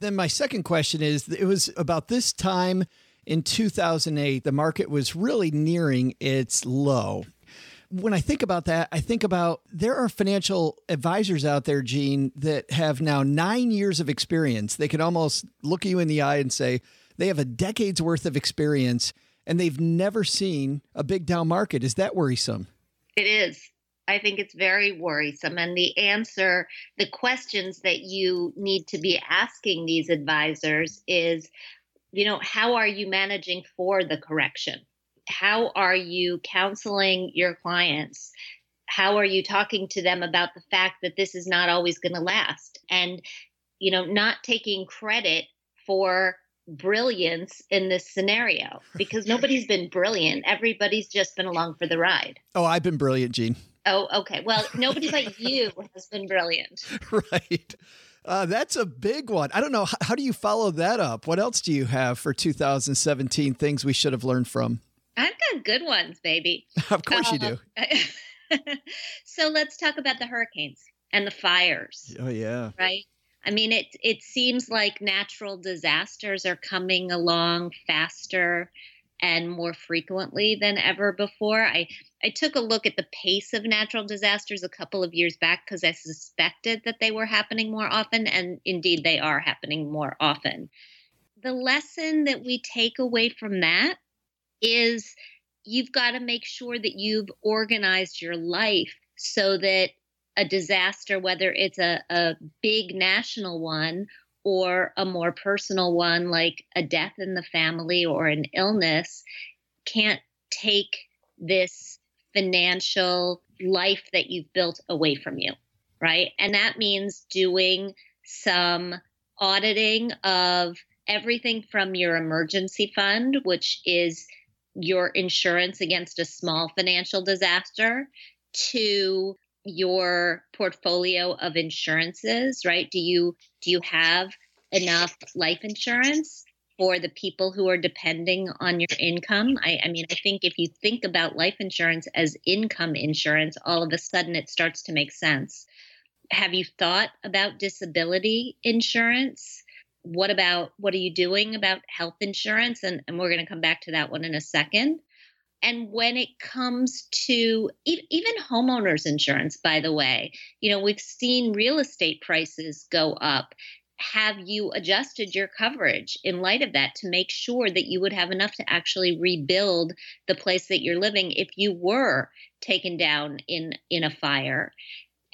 Then my second question is, it was about this time in 2008, the market was really nearing its low. When I think about that, I think about there are financial advisors out there, Jean, that have now 9 years of experience. They can almost look you in the eye and say they have a decade's worth of experience, and they've never seen a big down market. Is that worrisome? It is. I think it's very worrisome. And the answer, the questions that you need to be asking these advisors is, you know, how are you managing for the correction? How are you counseling your clients? How are you talking to them about the fact that this is not always going to last? And, you know, not taking credit for brilliance in this scenario, because nobody's been brilliant. Everybody's just been along for the ride. Oh, I've been brilliant, Jean. Oh, okay. Well, nobody but you has been brilliant. Right. That's a big one. I don't know. How do you follow that up? What else do you have for 2017 things we should have learned from? I've got good ones, baby. Of course you do. So let's talk about the hurricanes and the fires. Oh, yeah. Right. I mean, it seems like natural disasters are coming along faster and more frequently than ever before. I took a look at the pace of natural disasters a couple of years back because I suspected that they were happening more often, and indeed they are happening more often. The lesson that we take away from that is you've got to make sure that you've organized your life so that a disaster, whether it's a big national one or a more personal one like a death in the family or an illness, can't take this financial life that you've built away from you, right? And that means doing some auditing of everything from your emergency fund, which is your insurance against a small financial disaster, to your portfolio of insurances, right? Do you have enough life insurance for the people who are depending on your income? I mean, I think if you think about life insurance as income insurance, all of a sudden it starts to make sense. Have you thought about disability insurance? What are you doing about health insurance? And we're going to come back to that one in a second. And when it comes to even homeowners insurance, by the way, you know, we've seen real estate prices go up. Have you adjusted your coverage in light of that to make sure that you would have enough to actually rebuild the place that you're living if you were taken down in a fire?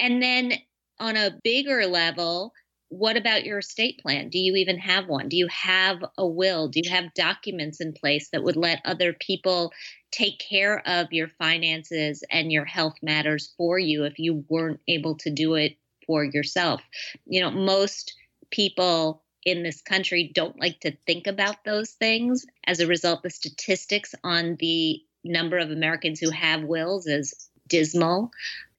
And then on a bigger level, what about your estate plan? Do you even have one? Do you have a will? Do you have documents in place that would let other people take care of your finances and your health matters for you if you weren't able to do it for yourself? You know, most people in this country don't like to think about those things. As a result, the statistics on the number of Americans who have wills is dismal.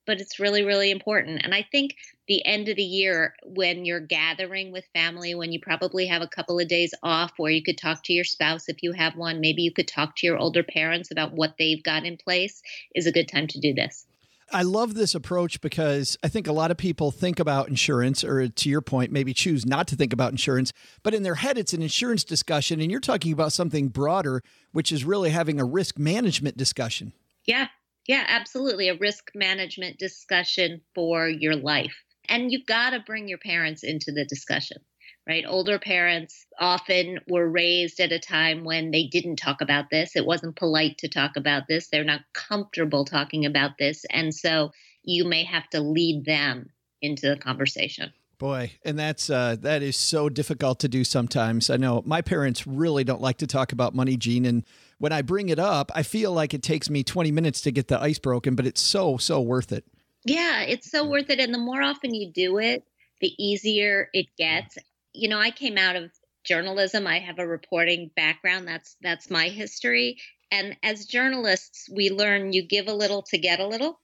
But it's really, really important. And I think the end of the year, when you're gathering with family, when you probably have a couple of days off where you could talk to your spouse if you have one, maybe you could talk to your older parents about what they've got in place, is a good time to do this. I love this approach because I think a lot of people think about insurance, or to your point, maybe choose not to think about insurance, but in their head, it's an insurance discussion. And you're talking about something broader, which is really having a risk management discussion. Yeah, absolutely. A risk management discussion for your life. And you've got to bring your parents into the discussion, right? Older parents often were raised at a time when they didn't talk about this. It wasn't polite to talk about this. They're not comfortable talking about this. And so you may have to lead them into the conversation. Boy, and that is so difficult to do sometimes. I know my parents really don't like to talk about money, Gene. And when I bring it up, I feel like it takes me 20 minutes to get the ice broken, but it's so, so worth it. Yeah, it's so worth it. And the more often you do it, the easier it gets. You know, I came out of journalism. I have a reporting background. That's my history. And as journalists, we learn you give a little to get a little.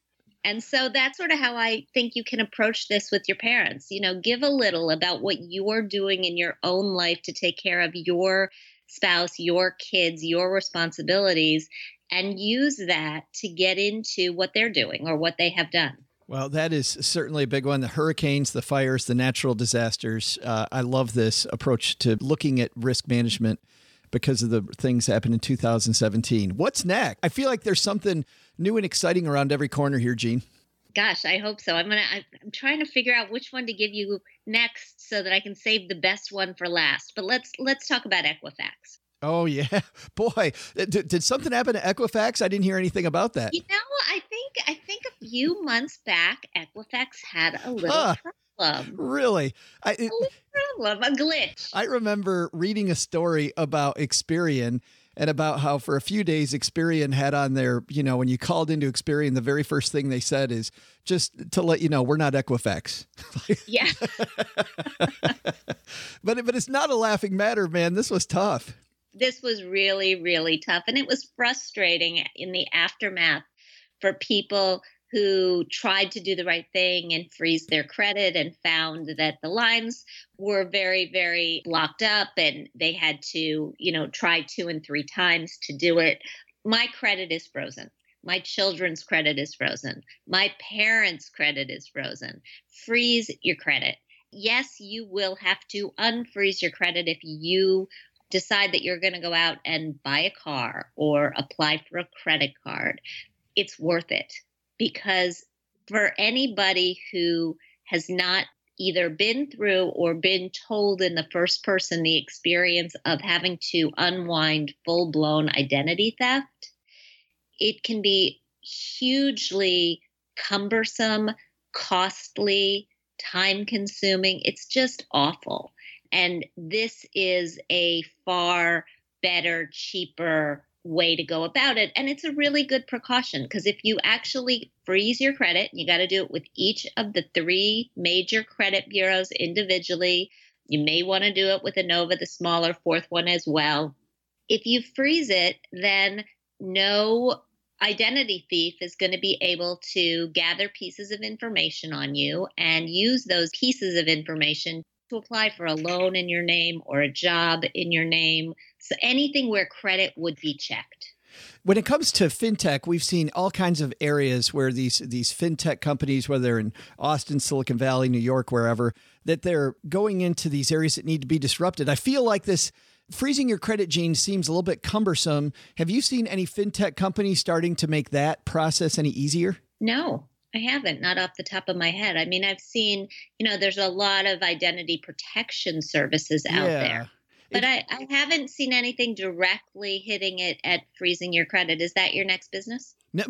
And so that's sort of how I think you can approach this with your parents. You know, give a little about what you're doing in your own life to take care of your spouse, your kids, your responsibilities, and use that to get into what they're doing or what they have done. Well, that is certainly a big one. The hurricanes, the fires, the natural disasters. I love this approach to looking at risk management because of the things that happened in 2017. What's next? I feel like there's something new and exciting around every corner here, Gene. Gosh, I hope so. I'm trying to figure out which one to give you next so that I can save the best one for last. But let's talk about Equifax. Oh, yeah. Boy, did something happen to Equifax? I didn't hear anything about that. You know, I think a few months back, Equifax had a little problem. Really? A glitch. I remember reading a story about Experian and about how for a few days Experian had on their, you know, when you called into Experian, the very first thing they said is, just to let you know, we're not Equifax. Yeah. But it's not a laughing matter, man. This was tough. This was really, really tough. And it was frustrating in the aftermath for people who tried to do the right thing and freeze their credit and found that the lines were very, very blocked up and they had to, you know, try 2 and 3 times to do it. My credit is frozen. My children's credit is frozen. My parents' credit is frozen. Freeze your credit. Yes, you will have to unfreeze your credit if you decide that you're going to go out and buy a car or apply for a credit card. It's worth it. Because for anybody who has not either been through or been told in the first person the experience of having to unwind full-blown identity theft, it can be hugely cumbersome, costly, time-consuming. It's just awful. And this is a far better, cheaper way to go about it. And it's a really good precaution because if you actually freeze your credit, you got to do it with each of the 3 major credit bureaus individually. You may want to do it with Enova, the smaller 4th one as well. If you freeze it, then no identity thief is going to be able to gather pieces of information on you and use those pieces of information to apply for a loan in your name or a job in your name. So anything where credit would be checked. When it comes to fintech, we've seen all kinds of areas where these fintech companies, whether they're in Austin, Silicon Valley, New York, wherever, that they're going into these areas that need to be disrupted. I feel like this freezing your credit, Gene, seems a little bit cumbersome. Have you seen any fintech companies starting to make that process any easier? No. I haven't, not off the top of my head. I mean, I've seen, you know, there's a lot of identity protection services out there, but I haven't seen anything directly hitting it at freezing your credit. Is that your next business? No,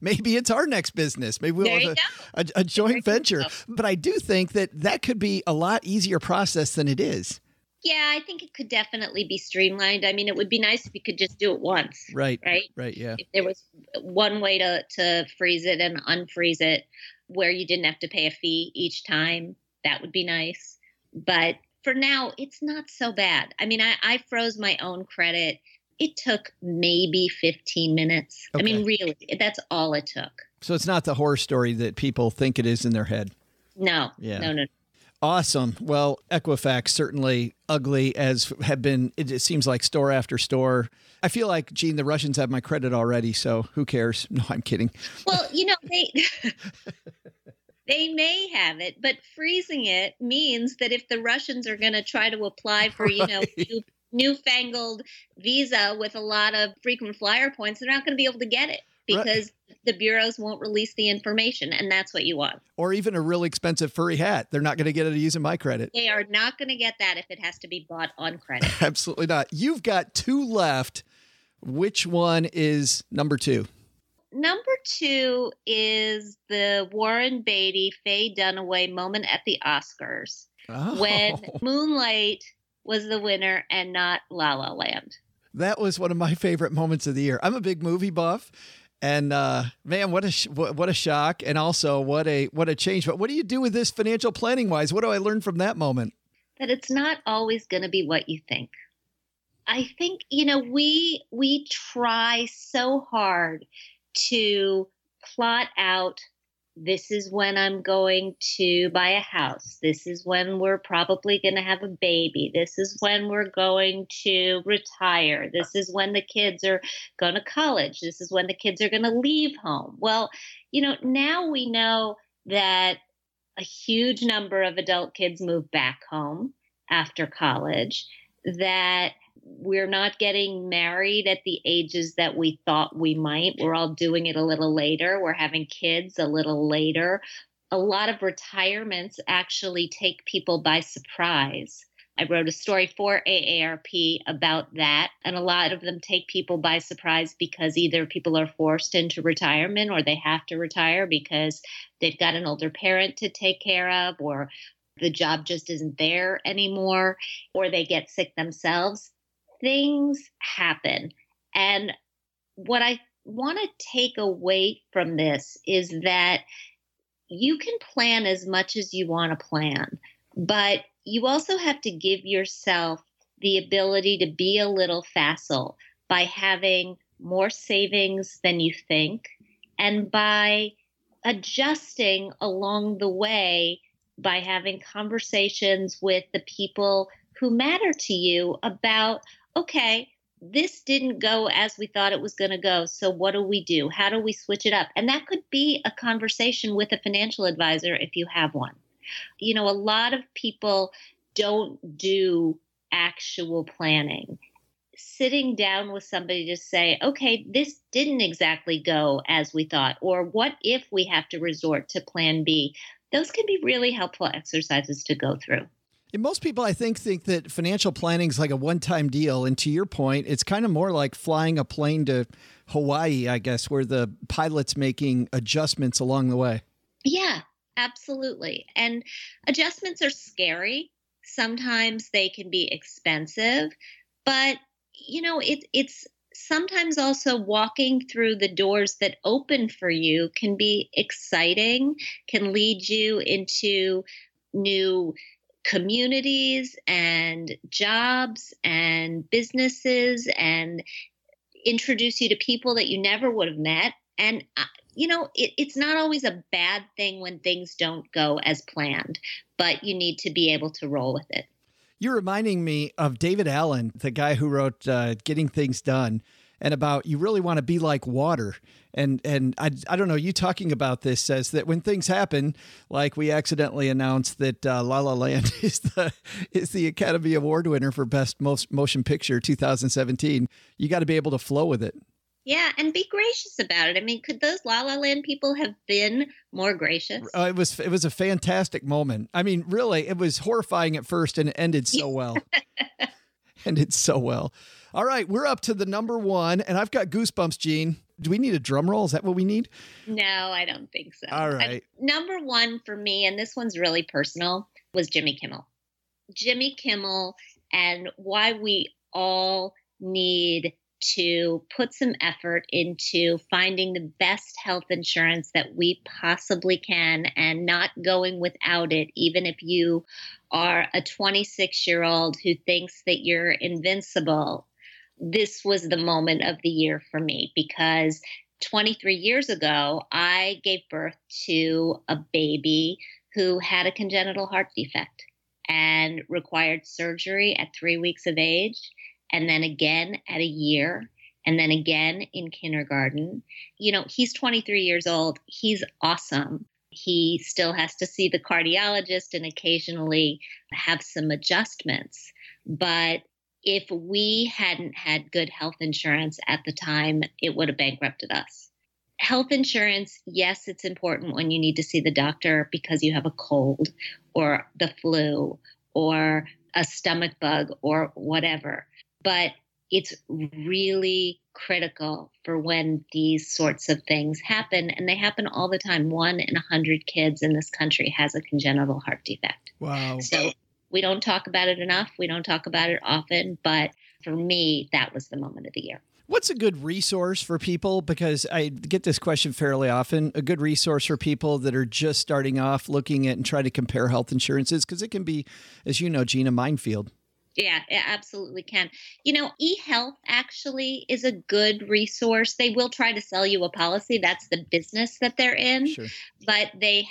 maybe it's our next business. Maybe we'll have a joint venture, but I do think that could be a lot easier process than it is. Yeah, I think it could definitely be streamlined. I mean, it would be nice if you could just do it once. Right, yeah. If there was one way to freeze it and unfreeze it where you didn't have to pay a fee each time, that would be nice. But for now, it's not so bad. I mean, I froze my own credit. It took maybe 15 minutes. Okay. I mean, really, that's all it took. So it's not the horror story that people think it is in their head. No. Awesome. Well, Equifax certainly ugly as have been, it seems like store after store. I feel like, Gene, the Russians have my credit already, so who cares? No, I'm kidding. Well, you know, they may have it, but freezing it means that if the Russians are going to try to apply for, you know, newfangled visa with a lot of frequent flyer points, they're not going to be able to get it. Because the bureaus won't release the information, and that's what you want. Or even a really expensive furry hat. They're not going to get it using my credit. They are not going to get that if it has to be bought on credit. Absolutely not. You've got two left. Which one is number two? Number two is the Warren Beatty, Faye Dunaway moment at the Oscars when Moonlight was the winner and not La La Land. That was one of my favorite moments of the year. I'm a big movie buff. And man, what a shock, and also what a change. But what do you do with this financial planning wise? What do I learn from that moment? That it's not always going to be what you think. I think, you know, we try so hard to plot out, this is when I'm going to buy a house. This is when we're probably going to have a baby. This is when we're going to retire. This is when the kids are going to college. This is when the kids are going to leave home. Well, you know, now we know that a huge number of adult kids move back home after college, that we're not getting married at the ages that we thought we might. We're all doing it a little later. We're having kids a little later. A lot of retirements actually take people by surprise. I wrote a story for AARP about that, and a lot of them take people by surprise because either people are forced into retirement or they have to retire because they've got an older parent to take care of, or the job just isn't there anymore, or they get sick themselves. Things happen. And what I want to take away from this is that you can plan as much as you want to plan, but you also have to give yourself the ability to be a little facile by having more savings than you think and by adjusting along the way by having conversations with the people who matter to you about, okay, this didn't go as we thought it was going to go. So what do we do? How do we switch it up? And that could be a conversation with a financial advisor if you have one. You know, a lot of people don't do actual planning. Sitting down with somebody to say, okay, this didn't exactly go as we thought, or what if we have to resort to plan B? Those can be really helpful exercises to go through. And most people, I think that financial planning is like a one-time deal. And to your point, it's kind of more like flying a plane to Hawaii, I guess, where the pilot's making adjustments along the way. Yeah, absolutely. And adjustments are scary. Sometimes they can be expensive. But, you know, it's sometimes also walking through the doors that open for you can be exciting, can lead you into new communities and jobs and businesses and introduce you to people that you never would have met. And, you know, it's not always a bad thing when things don't go as planned, but you need to be able to roll with it. You're reminding me of David Allen, the guy who wrote Getting Things Done, and about you really want to be like water. And I don't know, you talking about this says that when things happen, like we accidentally announced that La La Land is the Academy Award winner for Best Motion Picture 2017, you got to be able to flow with it. Yeah, and be gracious about it. I mean, could those La La Land people have been more gracious? It was a fantastic moment. I mean, really, it was horrifying at first and it ended so well. All right, we're up to the number one, and I've got goosebumps, Gene. Do we need a drum roll? Is that what we need? No, I don't think so. All right. Number one for me, and this one's really personal, was Jimmy Kimmel. Jimmy Kimmel, and why we all need to put some effort into finding the best health insurance that we possibly can and not going without it, even if you are a 26-year-old who thinks that you're invincible. This was the moment of the year for me because 23 years ago, I gave birth to a baby who had a congenital heart defect and required surgery at 3 weeks of age, and then again at a year, and then again in kindergarten. You know, he's 23 years old. He's awesome. He still has to see the cardiologist and occasionally have some adjustments. But if we hadn't had good health insurance at the time, it would have bankrupted us. Health insurance, yes, it's important when you need to see the doctor because you have a cold or the flu or a stomach bug or whatever. But it's really critical for when these sorts of things happen, and they happen all the time. 1 in 100 kids in this country has a congenital heart defect. Wow. So we don't talk about it enough. We don't talk about it often. But for me, that was the moment of the year. What's a good resource for people? Because I get this question fairly often, a good resource for people that are just starting off looking at and trying to compare health insurances, because it can be, as you know, Gina, minefield. Yeah, it absolutely can. You know, eHealth actually is a good resource. They will try to sell you a policy. That's the business that they're in. Sure. But they've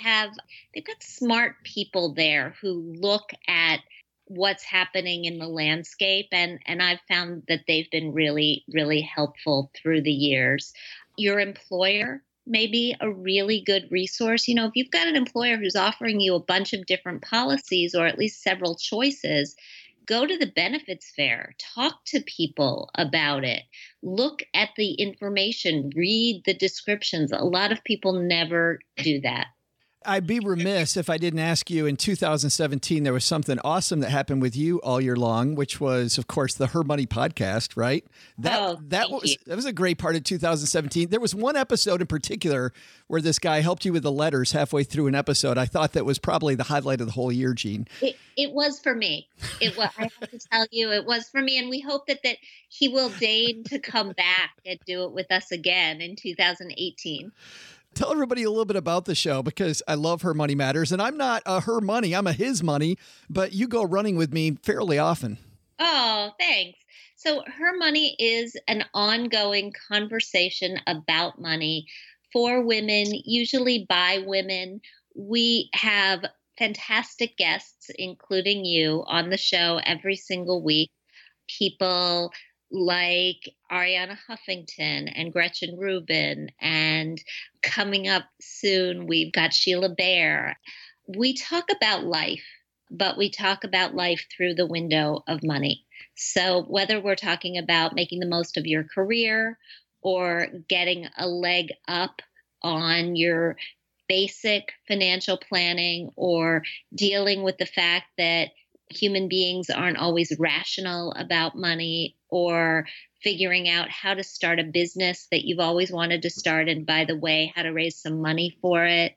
got smart people there who look at what's happening in the landscape. And I've found that they've been really, really helpful through the years. Your employer may be a really good resource. You know, if you've got an employer who's offering you a bunch of different policies, or at least several choices, go to the benefits fair, talk to people about it, look at the information, read the descriptions. A lot of people never do that. I'd be remiss if I didn't ask you, in 2017, there was something awesome that happened with you all year long, which was, of course, the Her Money podcast, right? That was a great part of 2017. There was one episode in particular where this guy helped you with the letters halfway through an episode. I thought that was probably the highlight of the whole year, Gene. It was for me. It was, I have to tell you, it was for me. And we hope that he will deign to come back and do it with us again in 2018. Tell everybody a little bit about the show, because I love Her Money Matters, and I'm not a Her Money, I'm a His Money, but you go running with me fairly often. Oh, thanks. So Her Money is an ongoing conversation about money for women, usually by women. We have fantastic guests, including you, on the show every single week. People like Ariana Huffington and Gretchen Rubin, and coming up soon, we've got Sheila Bair. We talk about life, but we talk about life through the window of money. So whether we're talking about making the most of your career or getting a leg up on your basic financial planning, or dealing with the fact that human beings aren't always rational about money, or figuring out how to start a business that you've always wanted to start, and by the way, how to raise some money for it.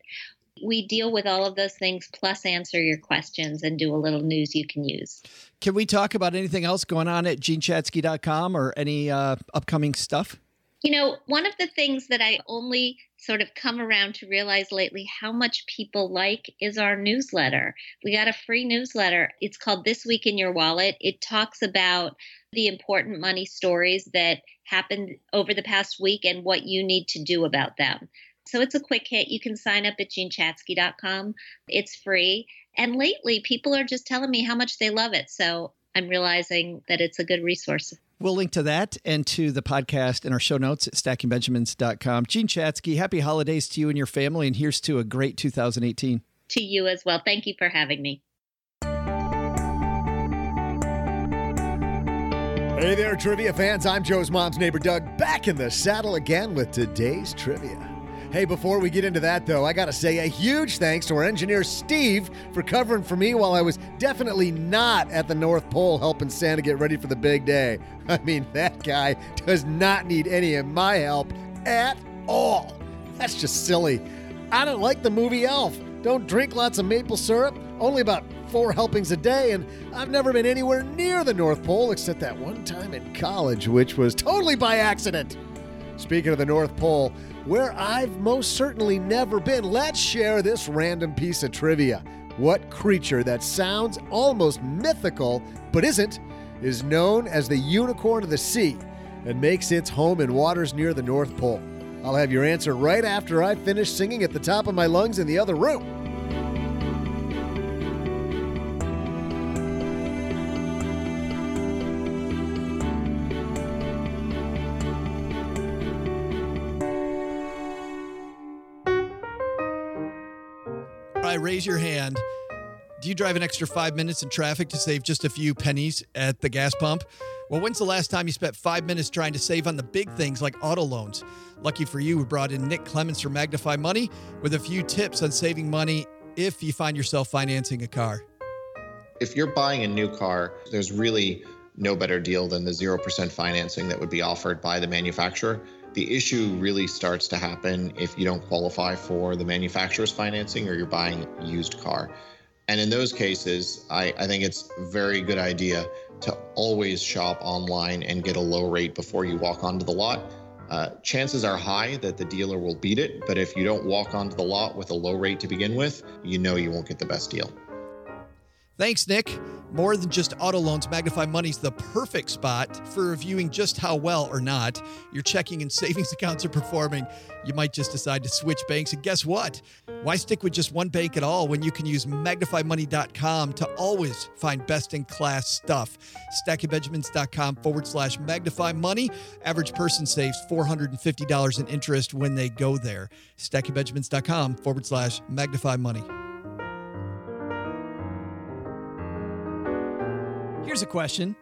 We deal with all of those things, plus answer your questions and do a little news you can use. Can we talk about anything else going on at JeanChatzky.com, or any upcoming stuff? You know, one of the things that I only sort of come around to realize lately how much people like is our newsletter. We got a free newsletter. It's called This Week in Your Wallet. It talks about the important money stories that happened over the past week and what you need to do about them. So it's a quick hit. You can sign up at JeanChatzky.com. It's free. And lately, people are just telling me how much they love it. So I'm realizing that it's a good resource. We'll link to that and to the podcast in our show notes at stackingbenjamins.com. Jean Chatzky, happy holidays to you and your family, and here's to a great 2018. To you as well. Thank you for having me. Hey there, trivia fans. I'm Joe's mom's neighbor, Doug, back in the saddle again with today's trivia. Hey, before we get into that, though, I got to say a huge thanks to our engineer, Steve, for covering for me while I was definitely not at the North Pole helping Santa get ready for the big day. I mean, that guy does not need any of my help at all. That's just silly. I don't like the movie Elf. Don't drink lots of maple syrup, only about 4 helpings a day, and I've never been anywhere near the North Pole except that one time in college, which was totally by accident. Speaking of the North Pole, where I've most certainly never been, let's share this random piece of trivia. What creature that sounds almost mythical, but isn't, is known as the unicorn of the sea and makes its home in waters near the North Pole? I'll have your answer right after I finish singing at the top of my lungs in the other room. raise your hand. Do you drive an extra 5 minutes in traffic to save just a few pennies at the gas pump? Well, when's the last time you spent 5 minutes trying to save on the big things like auto loans? Lucky for you, we brought in Nick Clements from Magnify Money with a few tips on saving money if you find yourself financing a car. If you're buying a new car, there's really no better deal than the 0% financing that would be offered by the manufacturer. The issue really starts to happen if you don't qualify for the manufacturer's financing or you're buying a used car. And in those cases, I think it's a very good idea to always shop online and get a low rate before you walk onto the lot. Chances are high that the dealer will beat it, but if you don't walk onto the lot with a low rate to begin with, you know you won't get the best deal. Thanks, Nick. More than just auto loans, Magnify Money's the perfect spot for reviewing just how well or not your checking and savings accounts are performing. You might just decide to switch banks, and guess what? Why stick with just one bank at all when you can use MagnifyMoney.com to always find best-in-class stuff? StackyBenjamins.com/Magnify Money. Average person saves $450 in interest when they go there. StackyBenjamins.com/Magnify Money. Here's a question.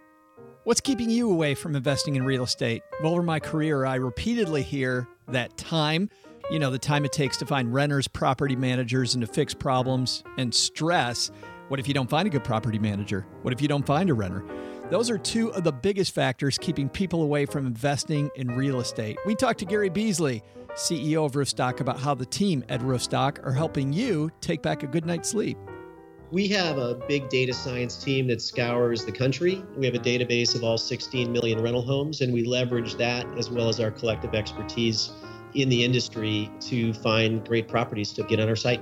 What's keeping you away from investing in real estate? Well, over my career, I repeatedly hear that time, you know, the time it takes to find renters, property managers, and to fix problems, and stress. What if you don't find a good property manager? What if you don't find a renter? Those are two of the biggest factors keeping people away from investing in real estate. We talked to Gary Beasley, CEO of Roofstock, about how the team at Roofstock are helping you take back a good night's sleep. We have a big data science team that scours the country. We have a database of all 16 million rental homes, and we leverage that as well as our collective expertise in the industry to find great properties to get on our site.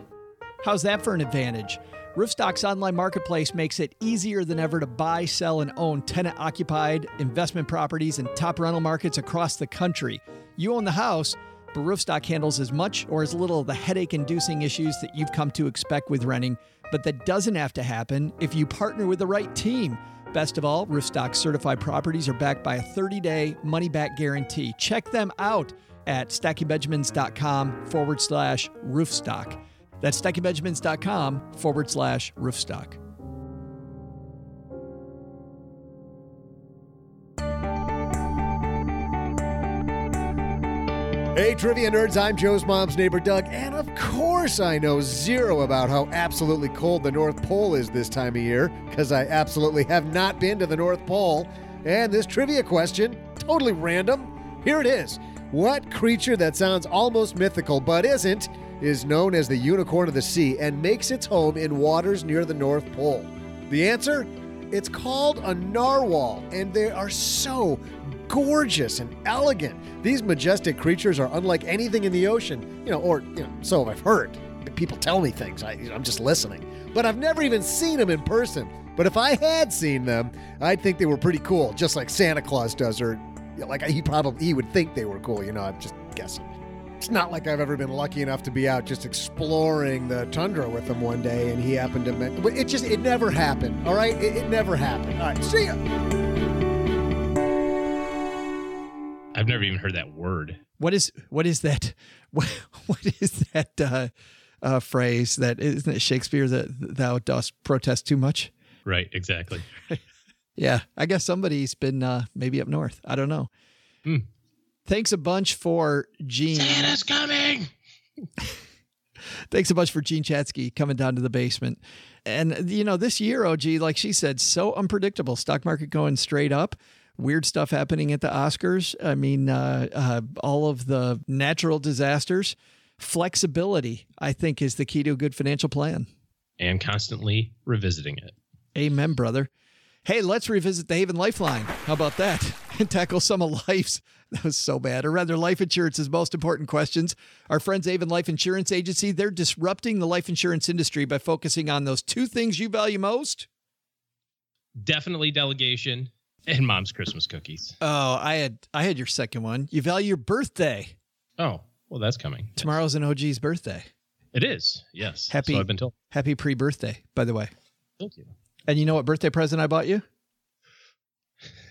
How's that for an advantage? Roofstock's online marketplace makes it easier than ever to buy, sell, and own tenant-occupied investment properties in top rental markets across the country. You own the house, but Roofstock handles as much or as little of the headache-inducing issues that you've come to expect with renting. But that doesn't have to happen if you partner with the right team. Best of all, Roofstock certified properties are backed by a 30-day money-back guarantee. Check them out at StackyBenjamins.com/Roofstock. That's StackyBenjamins.com/Roofstock. Hey, Trivia Nerds, I'm Joe's mom's neighbor, Doug, and of course I know zero about how absolutely cold the North Pole is this time of year, because I absolutely have not been to the North Pole. And this trivia question, totally random, here it is. What creature that sounds almost mythical but isn't is known as the unicorn of the sea and makes its home in waters near the North Pole? The answer? It's called a narwhal, and they are so gorgeous and elegant. These majestic creatures are unlike anything in the ocean, so I've heard. People tell me things, I'm just listening. But I've never even seen them in person. But if I had seen them, I'd think they were pretty cool, just like Santa Claus does, or like he would think they were cool, I'm just guessing. It's not like I've ever been lucky enough to be out just exploring the tundra with them one day and he happened to, but it never happened, all right? It never happened. All right, see ya! I've never even heard that word. What is that phrase that isn't it Shakespeare that thou dost protest too much? Right, exactly. Yeah, I guess somebody's been maybe up north. I don't know. Mm. Thanks a bunch for Gene. Santa's coming. Thanks a bunch for Jean Chatzky coming down to the basement. And this year, OG, like she said, so unpredictable. Stock market going straight up. Weird stuff happening at the Oscars. I mean, all of the natural disasters. Flexibility, I think, is the key to a good financial plan. And constantly revisiting it. Amen, brother. Hey, let's revisit the Haven Lifeline. How about that? And tackle some of life's, that was so bad, or rather life insurance's most important questions. Our friends, Haven Life Insurance Agency, they're disrupting the life insurance industry by focusing on those two things you value most. Definitely delegation. And mom's Christmas cookies. Oh, I had your second one. You value your birthday. Oh, well, that's coming. Tomorrow's an OG's birthday. It is, yes. Happy, so I've been told. Happy pre-birthday, by the way. Thank you. And you know what birthday present I bought you?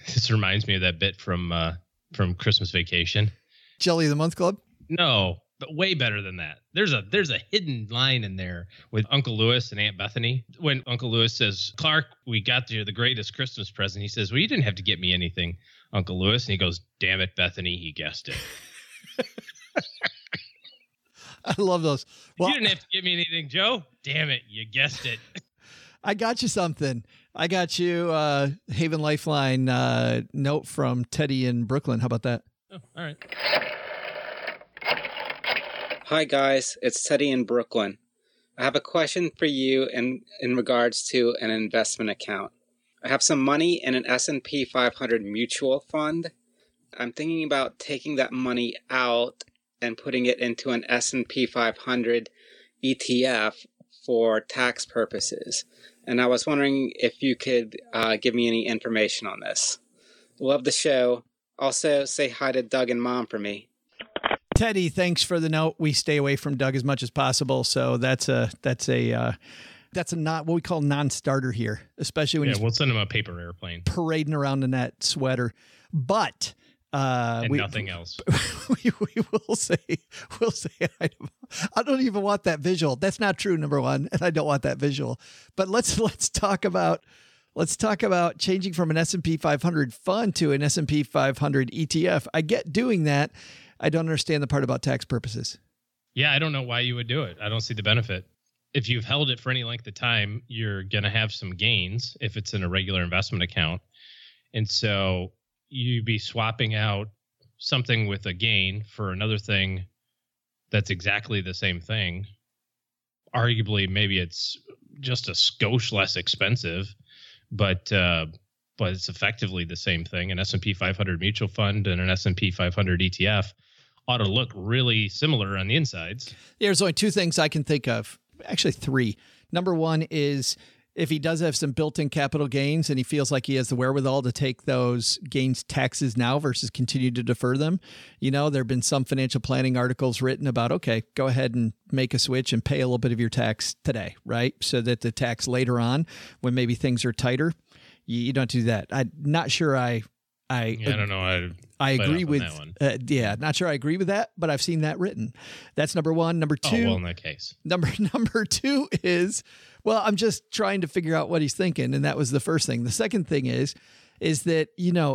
This reminds me of that bit from Christmas Vacation. Jelly of the Month Club? No, but way better than that. There's a hidden line in there with Uncle Lewis and Aunt Bethany. When Uncle Lewis says, "Clark, we got you the greatest Christmas present," he says, "Well, you didn't have to get me anything, Uncle Lewis." And he goes, "Damn it, Bethany, he guessed it." I love those. Well, "You didn't have to give me anything, Joe. Damn it, you guessed it." I got you something. I got you Haven Lifeline note from Teddy in Brooklyn. How about that? Oh, all right. Hi, guys. It's Teddy in Brooklyn. I have a question for you in regards to an investment account. I have some money in an S&P 500 mutual fund. I'm thinking about taking that money out and putting it into an S&P 500 ETF for tax purposes. And I was wondering if you could give me any information on this. Love the show. Also, say hi to Doug and Mom for me. Teddy, thanks for the note. We stay away from Doug as much as possible. So that's not what we call non-starter here, especially when we'll send him a paper airplane parading around in that sweater. But nothing else. We will say, I don't even want that visual. That's not true, number one, and I don't want that visual. But let's talk about changing from an S&P 500 fund to an S&P 500 ETF. I get doing that. I don't understand the part about tax purposes. Yeah, I don't know why you would do it. I don't see the benefit. If you've held it for any length of time, you're going to have some gains if it's in a regular investment account, and so you'd be swapping out something with a gain for another thing that's exactly the same thing. Arguably, maybe it's just a skosh less expensive, but it's effectively the same thing. An S&P 500 mutual fund and an S&P 500 ETF ought to look really similar on the insides. There's only two things I can think of, actually three. Number one is, if he does have some built-in capital gains and he feels like he has the wherewithal to take those gains taxes now versus continue to defer them, there have been some financial planning articles written about, okay, go ahead and make a switch and pay a little bit of your tax today, right? So that the tax later on, when maybe things are tighter, you don't do that. I'm not sure I don't know. I agree with that one. Not sure I agree with that, but I've seen that written. That's number one. Number two. Oh, well, in that case. Number two is, well, I'm just trying to figure out what he's thinking, and that was the first thing. The second thing is that,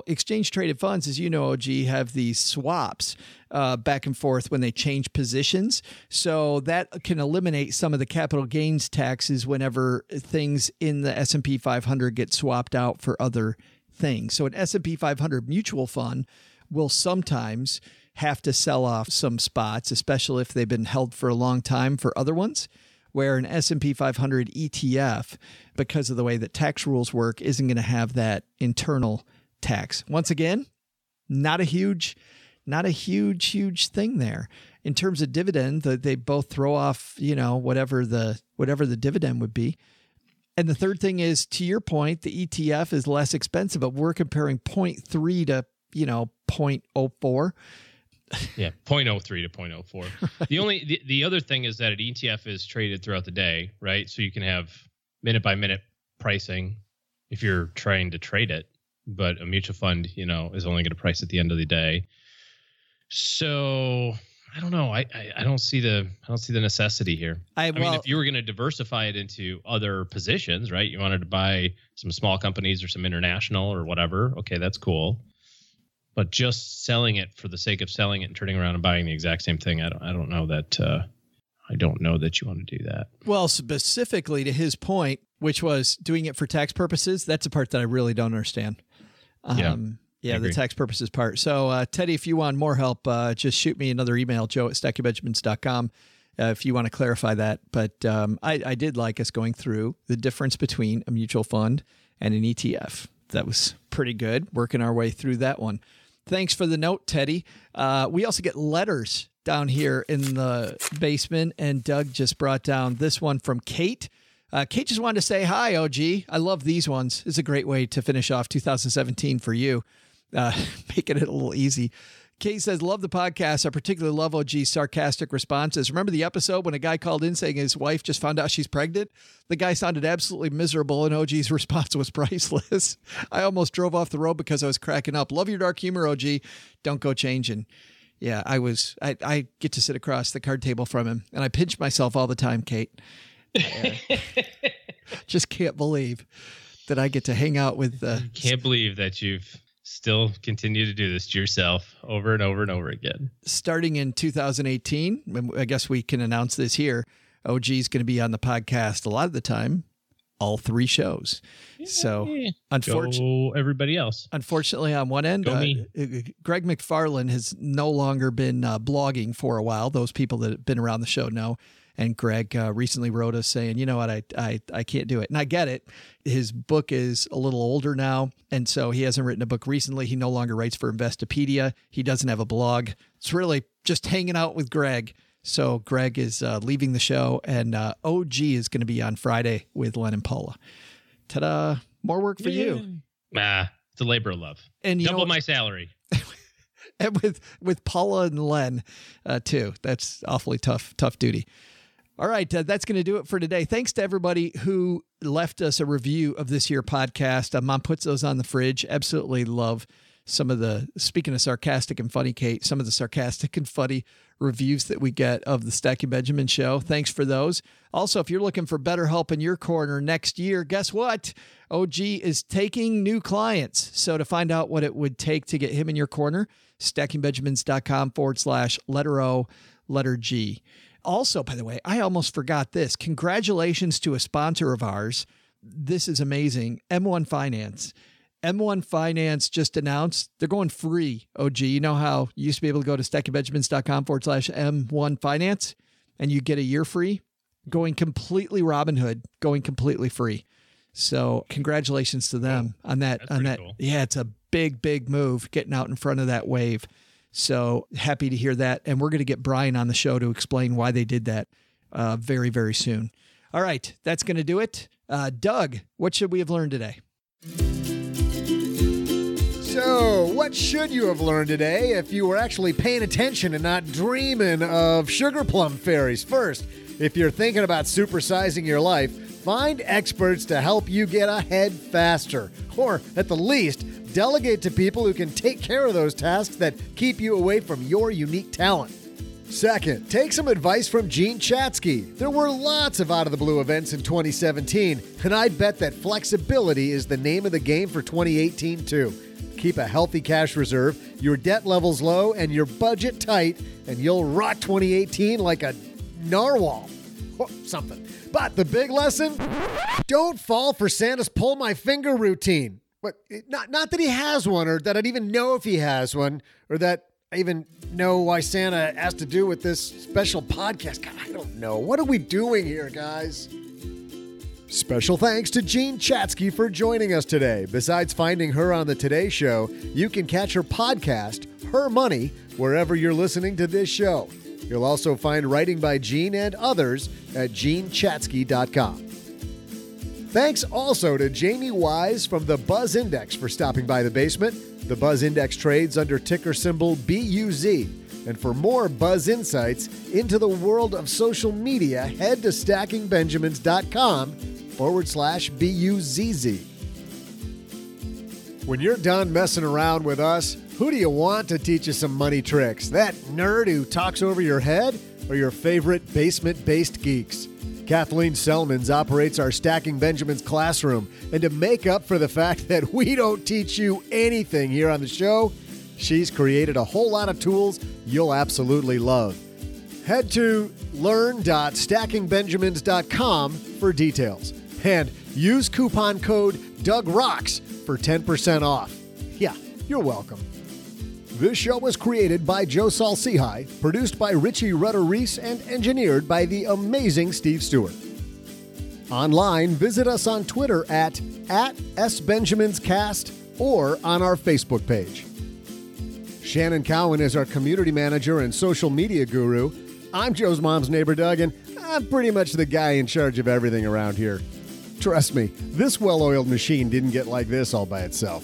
exchange traded funds, as you know, OG, have these swaps back and forth when they change positions. So that can eliminate some of the capital gains taxes whenever things in the S&P 500 get swapped out for other things. So an S&P 500 mutual fund will sometimes have to sell off some spots, especially if they've been held for a long time for other ones, where an S&P 500 ETF, because of the way that tax rules work, isn't going to have that internal tax. Once again, not a huge thing there. In terms of dividend, they both throw off, whatever the dividend would be. And the third thing is, to your point, the ETF is less expensive, but we're comparing 0.3 to, 0.04. Yeah, 0.03 to 0.04. Right. The other thing is that an ETF is traded throughout the day, right? So you can have minute-by-minute pricing if you're trying to trade it, but a mutual fund, is only going to price at the end of the day. So I don't know. I don't see the necessity here. If you were going to diversify it into other positions, right? You wanted to buy some small companies or some international or whatever. Okay, that's cool. But just selling it for the sake of selling it and turning around and buying the exact same thing, I don't know that you want to do that. Well, specifically to his point, which was doing it for tax purposes, that's the part that I really don't understand. Yeah, the tax purposes part. So, Teddy, if you want more help, just shoot me another email, joe@stackybenjamins.com, if you want to clarify that. But I did like us going through the difference between a mutual fund and an ETF. That was pretty good, working our way through that one. Thanks for the note, Teddy. We also get letters down here in the basement, and Doug just brought down this one from Kate. Kate just wanted to say, hi, OG. I love these ones. It's a great way to finish off 2017 for you. Making it a little easy. Kate says, love the podcast. I particularly love OG's sarcastic responses. Remember the episode when a guy called in saying his wife just found out she's pregnant? The guy sounded absolutely miserable, and OG's response was priceless. I almost drove off the road because I was cracking up. Love your dark humor, OG. Don't go changing. Yeah, I get to sit across the card table from him, and I pinch myself all the time, Kate. Just can't believe that I get to hang out with. Can't believe that you've still continued to do this to yourself over and over and over again. Starting in 2018, I guess we can announce this here. OG is going to be on the podcast a lot of the time, all three shows. Yay. So, unfortunately, everybody else. Unfortunately, on one end, Greg McFarland has no longer been blogging for a while. Those people that have been around the show know. And Greg recently wrote us saying, you know what, I can't do it. And I get it. His book is a little older now. And so he hasn't written a book recently. He no longer writes for Investopedia. He doesn't have a blog. It's really just hanging out with Greg. So Greg is leaving the show, and OG is going to be on Friday with Len and Paula. Ta-da. More work for you. It's a labor of love. And double my salary. And with Paula and Len, too. That's awfully tough duty. All right, that's going to do it for today. Thanks to everybody who left us a review of this year's podcast. Mom puts those on the fridge. Absolutely love some of the, speaking of sarcastic and funny, Kate, some of the sarcastic and funny reviews that we get of the Stacky Benjamin Show. Thanks for those. Also, if you're looking for better help in your corner next year, guess what? OG is taking new clients. So to find out what it would take to get him in your corner, stackingbenjamins.com/O G. Also, by the way, I almost forgot this. Congratulations to a sponsor of ours. This is amazing. M1 Finance. M1 Finance just announced they're going free, OG. You know how you used to be able to go to stackybenjamins.com/M1 Finance and you get a year free? Going completely Robinhood, going completely free. So congratulations to them on that. That's pretty cool. Yeah, it's a big, big move getting out in front of that wave. So happy to hear that. And we're going to get Brian on the show to explain why they did that very, very soon. All right. That's going to do it. Doug, what should we have learned today? So what should you have learned today if you were actually paying attention and not dreaming of sugar plum fairies? First, if you're thinking about supersizing your life, find experts to help you get ahead faster, or at the least, delegate to people who can take care of those tasks that keep you away from your unique talent. Second, take some advice from Jean Chatzky. There were lots of out-of-the-blue events in 2017, and I'd bet that flexibility is the name of the game for 2018 too. Keep a healthy cash reserve, your debt levels low, and your budget tight, and you'll rock 2018 like a narwhal. Or something. But the big lesson, don't fall for Santa's pull my finger routine. But not that he has one, or that I'd even know if he has one, or that I even know why Santa has to do with this special podcast. God, I don't know. What are we doing here, guys? Special thanks to Jean Chatzky for joining us today. Besides finding her on the Today Show, you can catch her podcast, Her Money, wherever you're listening to this show. You'll also find writing by Jean and others at jeanchatzky.com. Thanks also to Jamie Wise from the Buzz Index for stopping by the basement. The Buzz Index trades under ticker symbol BUZ. And for more Buzz insights into the world of social media, head to stackingbenjamins.com/BUZZ. When you're done messing around with us, who do you want to teach you some money tricks? That nerd who talks over your head, or your favorite basement-based geeks? Kathleen Selmans operates our Stacking Benjamins classroom, and to make up for the fact that we don't teach you anything here on the show, she's created a whole lot of tools you'll absolutely love. Head to learn.stackingbenjamins.com for details, and use coupon code DougRocks for 10% off. Yeah, you're welcome. This show was created by Joe Saul-Sehy, produced by Richie Rutter-Reese, and engineered by the amazing Steve Stewart. Online, visit us on Twitter at @SBenjaminsCast or on our Facebook page. Shannon Cowan is our community manager and social media guru. I'm Joe's mom's neighbor, Doug, and I'm pretty much the guy in charge of everything around here. Trust me, this well-oiled machine didn't get like this all by itself.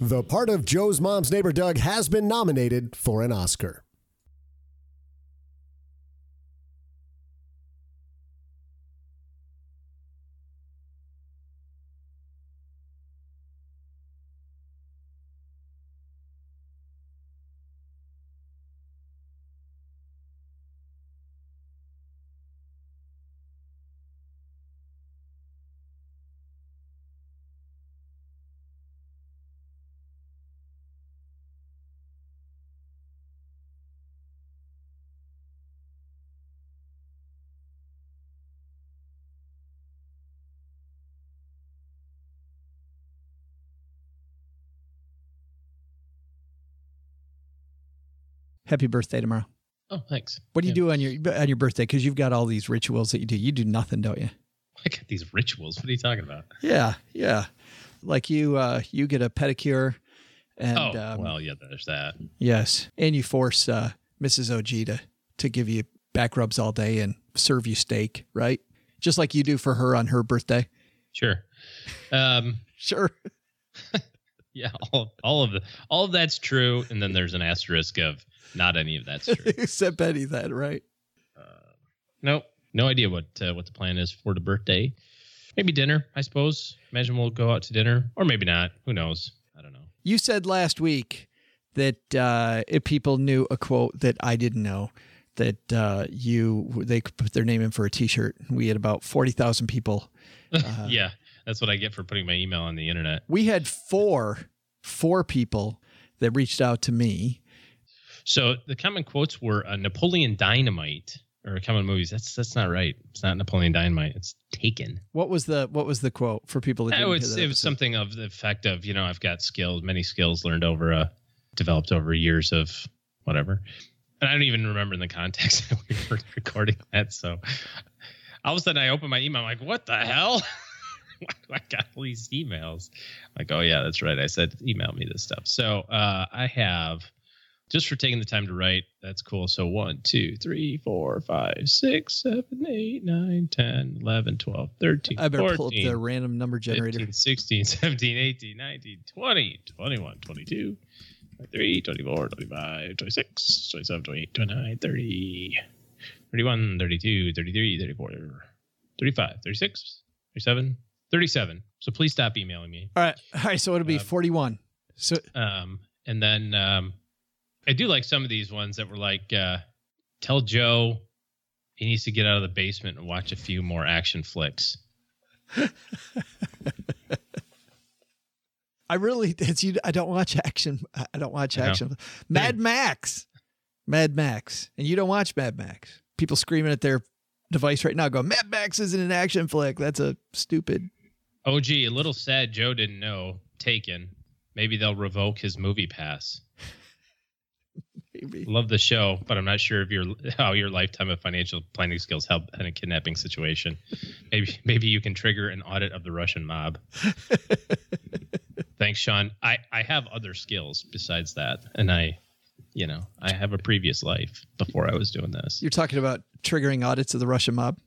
The part of Joe's Mom's Neighbor Doug has been nominated for an Oscar. Happy birthday tomorrow. Oh, thanks. What do you do on your birthday? Because you've got all these rituals that you do. You do nothing, don't you? I got these rituals. What are you talking about? Yeah. Like you get a pedicure. And, there's that. Yes. And you force Mrs. OG to give you back rubs all day and serve you steak, right? Just like you do for her on her birthday. Sure. Sure. Yeah. All of that's true. And then there's an asterisk of, not any of that's true. Except any of that, right? Nope. No idea what the plan is for the birthday. Maybe dinner, I suppose. Imagine we'll go out to dinner. Or maybe not. Who knows? I don't know. You said last week that if people knew a quote that I didn't know, that they could put their name in for a T-shirt. We had about 40,000 people. Yeah. That's what I get for putting my email on the internet. We had four people that reached out to me. So the common quotes were Napoleon Dynamite or common movies. That's not right. It's not Napoleon Dynamite. It's Taken. What was the quote for people that didn't hear that episode? It was something of the effect of, I've got many skills learned over, developed over years of whatever. And I don't even remember in the context that we were recording that. So all of a sudden I open my email. I'm like, what the hell? Why do I got all these emails? I'm like, oh yeah, that's right. I said, email me this stuff. So I have... Just for taking the time to write, that's cool. So 1, 2, 3, 4, 5, 6, 7, 8, 9, 10, 11, 12, 13, 14. I better pull up the random number generator. 15, 16, 17, 18, 19, 20, 21, 22, 23, 24, 25, 26, 27, 28, 29, 30, 31, 32, 33, 34, 35, 36, 37, 37. So please stop emailing me. All right. So it'll be 41. So and then... I do like some of these ones that were like, tell Joe he needs to get out of the basement and watch a few more action flicks. I don't watch action. Mad Max. And you don't watch Mad Max. People screaming at their device right now go, Mad Max isn't an action flick. That's a stupid. OG, a little sad Joe didn't know. Taken. Maybe they'll revoke his movie pass. Maybe. Love the show, but I'm not sure if your lifetime of financial planning skills help in a kidnapping situation. Maybe you can trigger an audit of the Russian mob. Thanks, Sean. I have other skills besides that, and I have a previous life before I was doing this. You're talking about triggering audits of the Russian mob?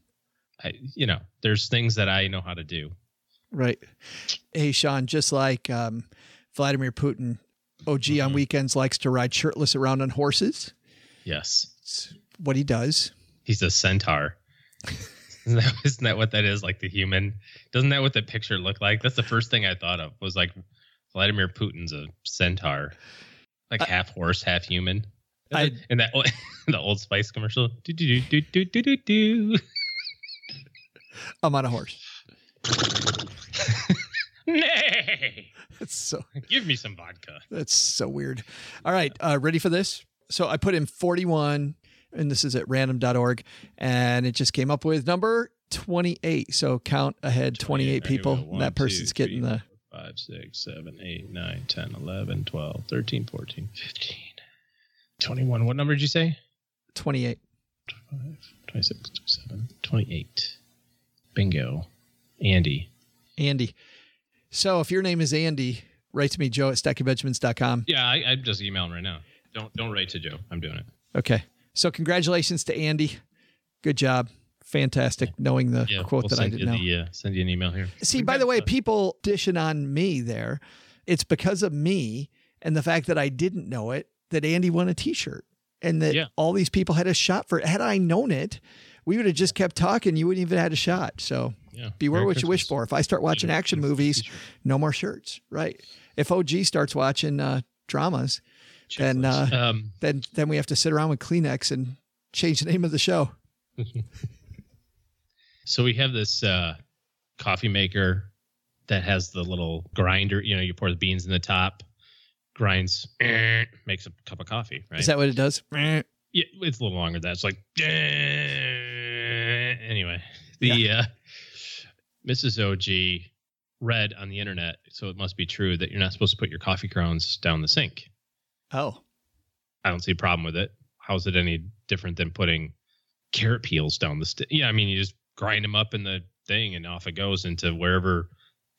There's things that I know how to do. Right. Hey, Sean, just like Vladimir Putin, OG on weekends likes to ride shirtless around on horses. Yes. It's what he does. He's a centaur. Isn't that what that is? Like the human? Doesn't that what the picture look like? That's the first thing I thought of was like Vladimir Putin's a centaur. Like half horse, half human. And that the Old Spice commercial. Do, do, do, do, do, do, do. I'm on a horse. Nay! That's so. Give me some vodka. That's so weird. All right, ready for this? So I put in 41, and this is at random.org, and it just came up with number 28. So count ahead 28 people. One, that person's two, getting three, the... 5, 6, 7, 8, 9, 10, 11, 12, 13, 14, 15, 21. What number did you say? 28. 25, 26, 27, 28. Bingo. Andy. So if your name is Andy, write to me, Joe at stackybenjamins.com. Yeah, I'm just emailing right now. Don't write to Joe. I'm doing it. Okay. So congratulations to Andy. Good job. Fantastic knowing the quote that I didn't know. Yeah, send you an email here. See, by the way, people dishing on me there. It's because of me and the fact that I didn't know it that Andy won a T-shirt and that all these people had a shot for it. Had I known it, we would have just kept talking. You wouldn't even have had a shot. So beware Merry what Christmas. You wish for. If I start watching action movies, no more shirts. Right. If OG starts watching dramas, then we have to sit around with Kleenex and change the name of the show. So we have this coffee maker that has the little grinder. You know, you pour the beans in the top, grinds, makes a cup of coffee, right? Is that what it does? Yeah, it's a little longer than that. It's like, anyway, the Mrs. OG read on the internet, so it must be true, that you're not supposed to put your coffee grounds down the sink. Oh. I don't see a problem with it. How is it any different than putting carrot peels down the stick? Yeah, I mean, you just grind them up in the thing and off it goes into wherever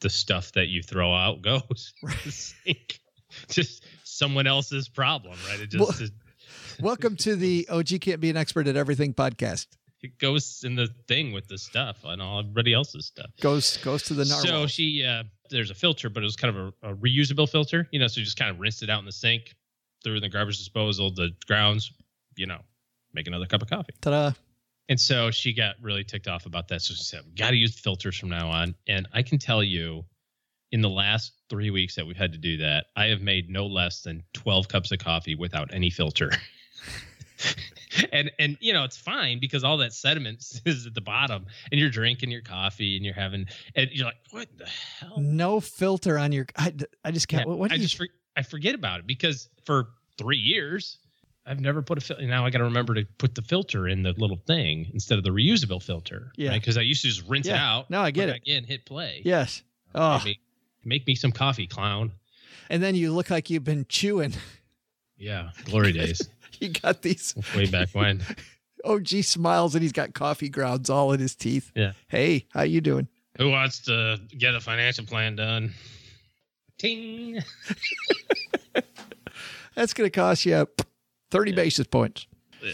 the stuff that you throw out goes. Right. Just someone else's problem, right? It just welcome to the OG Can't Be an Expert at Everything podcast. It goes in the thing with the stuff and all everybody else's stuff. Goes to the narwhal. So she, there's a filter, but it was kind of a reusable filter, you know, so you just kind of rinsed it out in the sink, threw in the garbage disposal, the grounds, you know, make another cup of coffee. Ta-da. And so she got really ticked off about that. So she said, we got to use filters from now on. And I can tell you in the last 3 weeks that we've had to do that, I have made no less than 12 cups of coffee without any filter. And you know, it's fine because all that sediment is at the bottom and you're drinking your coffee and you're having, and you're like, what the hell? No filter on your, I just can't, yeah, what do I you? Just I forget about it because for 3 years, I've never put a filter. Now I got to remember to put the filter in the little thing instead of the reusable filter. Yeah. Right? Cause I used to just rinse it out. No, I get it. Again, hit play. Yes. Oh, make me some coffee, clown. And then you look like you've been chewing. Yeah. Glory days. You got these way back when. OG smiles and he's got coffee grounds all in his teeth. Yeah. Hey, how you doing? Who wants to get a financial plan done? Ting. That's going to cost you 30 basis points. Yeah.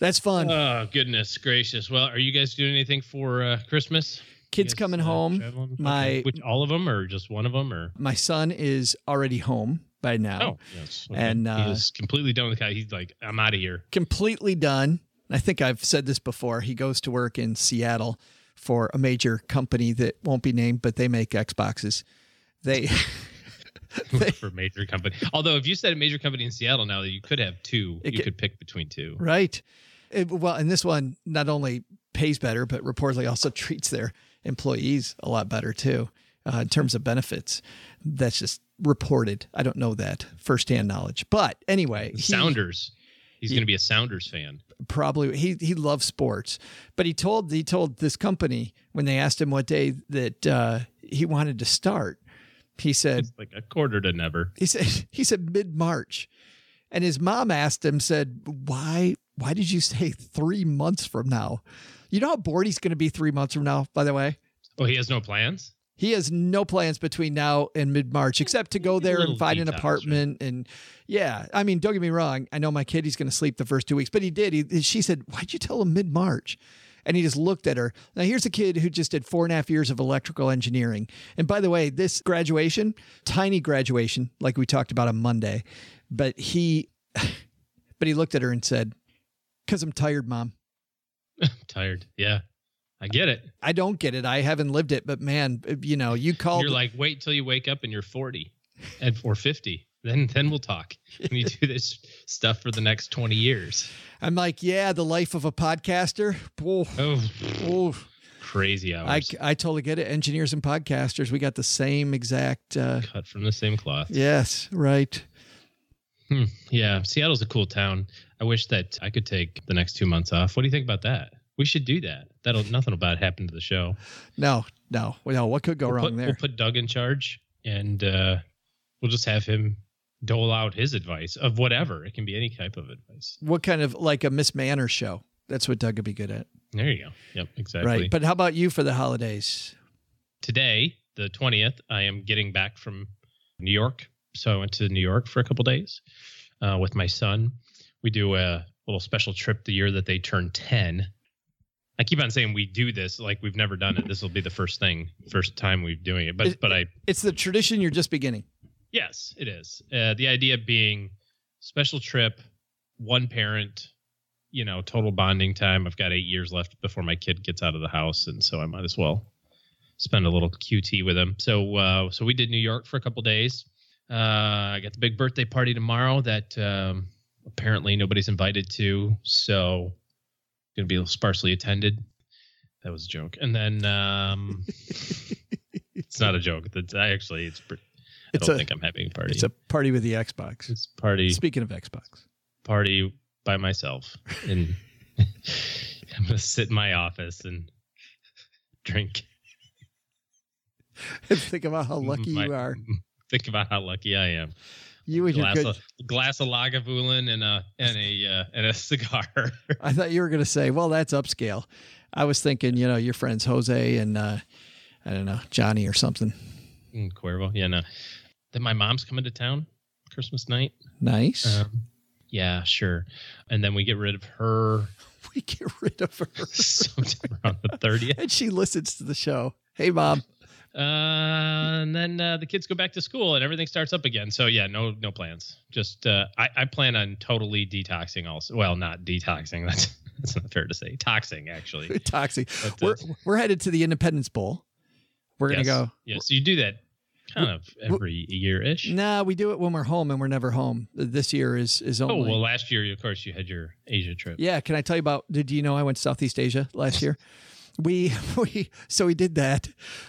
That's fun. Oh, goodness gracious. Well, are you guys doing anything for Christmas? Kids coming home. Which, all of them or just one of them? Or my son is already home by now. Oh, yes. Okay. And he's completely done with the guy. He's like, I'm out of here. Completely done. I think I've said this before. He goes to work in Seattle for a major company that won't be named, but they make Xboxes. They... for major company. Although if you said a major company in Seattle now, you could have two. You could pick between two. Right. Well, and this one not only pays better, but reportedly also treats their employees a lot better too, in terms of benefits. That's just reported. I don't know that firsthand knowledge. But anyway. Sounders. He's going to be a Sounders fan. Probably. He loves sports. But he told this company when they asked him what day that he wanted to start. He said, it's like a quarter to never. He said mid-March. And his mom asked him, said, why did you say 3 months from now? You know how bored he's going to be 3 months from now, by the way? Oh, he has no plans? He has no plans between now and mid-March, except to go there and find an apartment. Right? And I mean, don't get me wrong. I know my kid, he's going to sleep the first 2 weeks, but he did. She said, why'd you tell him mid-March? And he just looked at her. Now, here's a kid who just did 4.5 years of electrical engineering. And by the way, this graduation, tiny graduation, like we talked about on Monday, but he looked at her and said, because I'm tired, Mom. I'm tired. Yeah, I get it. I don't get it. I haven't lived it. But man, you know, you called. You're like, wait till you wake up and you're 40 and 450. Then we'll talk. And you do this stuff for the next 20 years. I'm like, the life of a podcaster. Oh, crazy hours. I totally get it. Engineers and podcasters, we got the same exact. Cut from the same cloth. Yes, right. Yeah, Seattle's a cool town. I wish that I could take the next 2 months off. What do you think about that? We should do that. Nothing will bad happen to the show. No. What could go wrong there? We'll put Doug in charge and we'll just have him dole out his advice of whatever. It can be any type of advice. What kind of, like a Miss Manor show? That's what Doug would be good at. There you go. Yep, exactly. Right. But how about you for the holidays? Today the 20th, I am getting back from New York. So I went to New York for a couple of days with my son. We do a little special trip the year that they turn 10. I keep on saying we do this like we've never done it. This will be the first time we're doing it. It's the tradition you're just beginning. Yes, it is. The idea being special trip, one parent, total bonding time. I've got 8 years left before my kid gets out of the house, and so I might as well spend a little QT with him. So we did New York for a couple of days. I got the big birthday party tomorrow that apparently nobody's invited to, so it's going to be sparsely attended. That was a joke. And then it's not a joke. I don't think I'm having a party. It's a party with the Xbox. It's party. Speaking of Xbox. Party by myself. And I'm going to sit in my office and drink. Think about how lucky you are. Think about how lucky I am. You and glass of Lagavulin and a cigar. I thought you were going to say, well, that's upscale. I was thinking, your friends Jose and I don't know, Johnny or something. Cuervo, yeah, no. Then my mom's coming to town Christmas night. Nice. Yeah, sure. And then we get rid of her. Sometime around the 30th. And she listens to the show. Hey, Mom. And then the kids go back to school and everything starts up again. So yeah, no plans. Just I plan on totally detoxing also. Well, not detoxing. That's not fair to say. Toxing, actually. Toxing. But, we're headed to the Independence Bowl. We're gonna go. Yes, so you do that kind of every year-ish. Nah, we do it when we're home, and we're never home. This year is only. Oh well, last year of course you had your Asia trip. Yeah, can I tell you about? Did you know I went to Southeast Asia last year? We did that,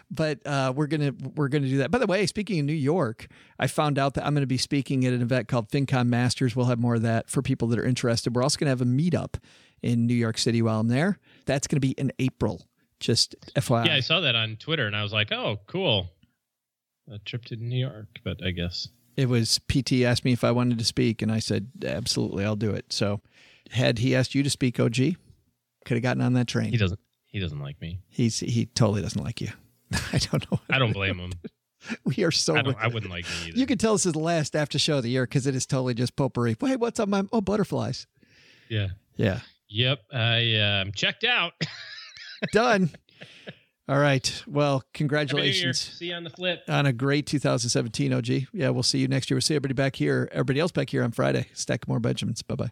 but we're gonna do that. By the way, speaking of New York, I found out that I'm going to be speaking at an event called FinCon Masters. We'll have more of that for people that are interested. We're also going to have a meetup in New York City while I'm there. That's going to be in April. Just FYI. Yeah, I saw that on Twitter, and I was like, "Oh, cool, a trip to New York." But I guess it was PT asked me if I wanted to speak, and I said, "Absolutely, I'll do it." So, had he asked you to speak, OG, could have gotten on that train. He doesn't like me. He totally doesn't like you. I don't know. I don't blame him. We are so. I wouldn't like me either. You can tell this is the last after show of the year because it is totally just potpourri. Well, hey, what's up, my butterflies? Yeah. Yeah. Yep. I'm checked out. Done. All right. Well, congratulations. See you on the flip. On a great 2017, OG. Yeah, we'll see you next year. We'll see everybody back here. Everybody else back here on Friday. Stack more Benjamins. Bye-bye.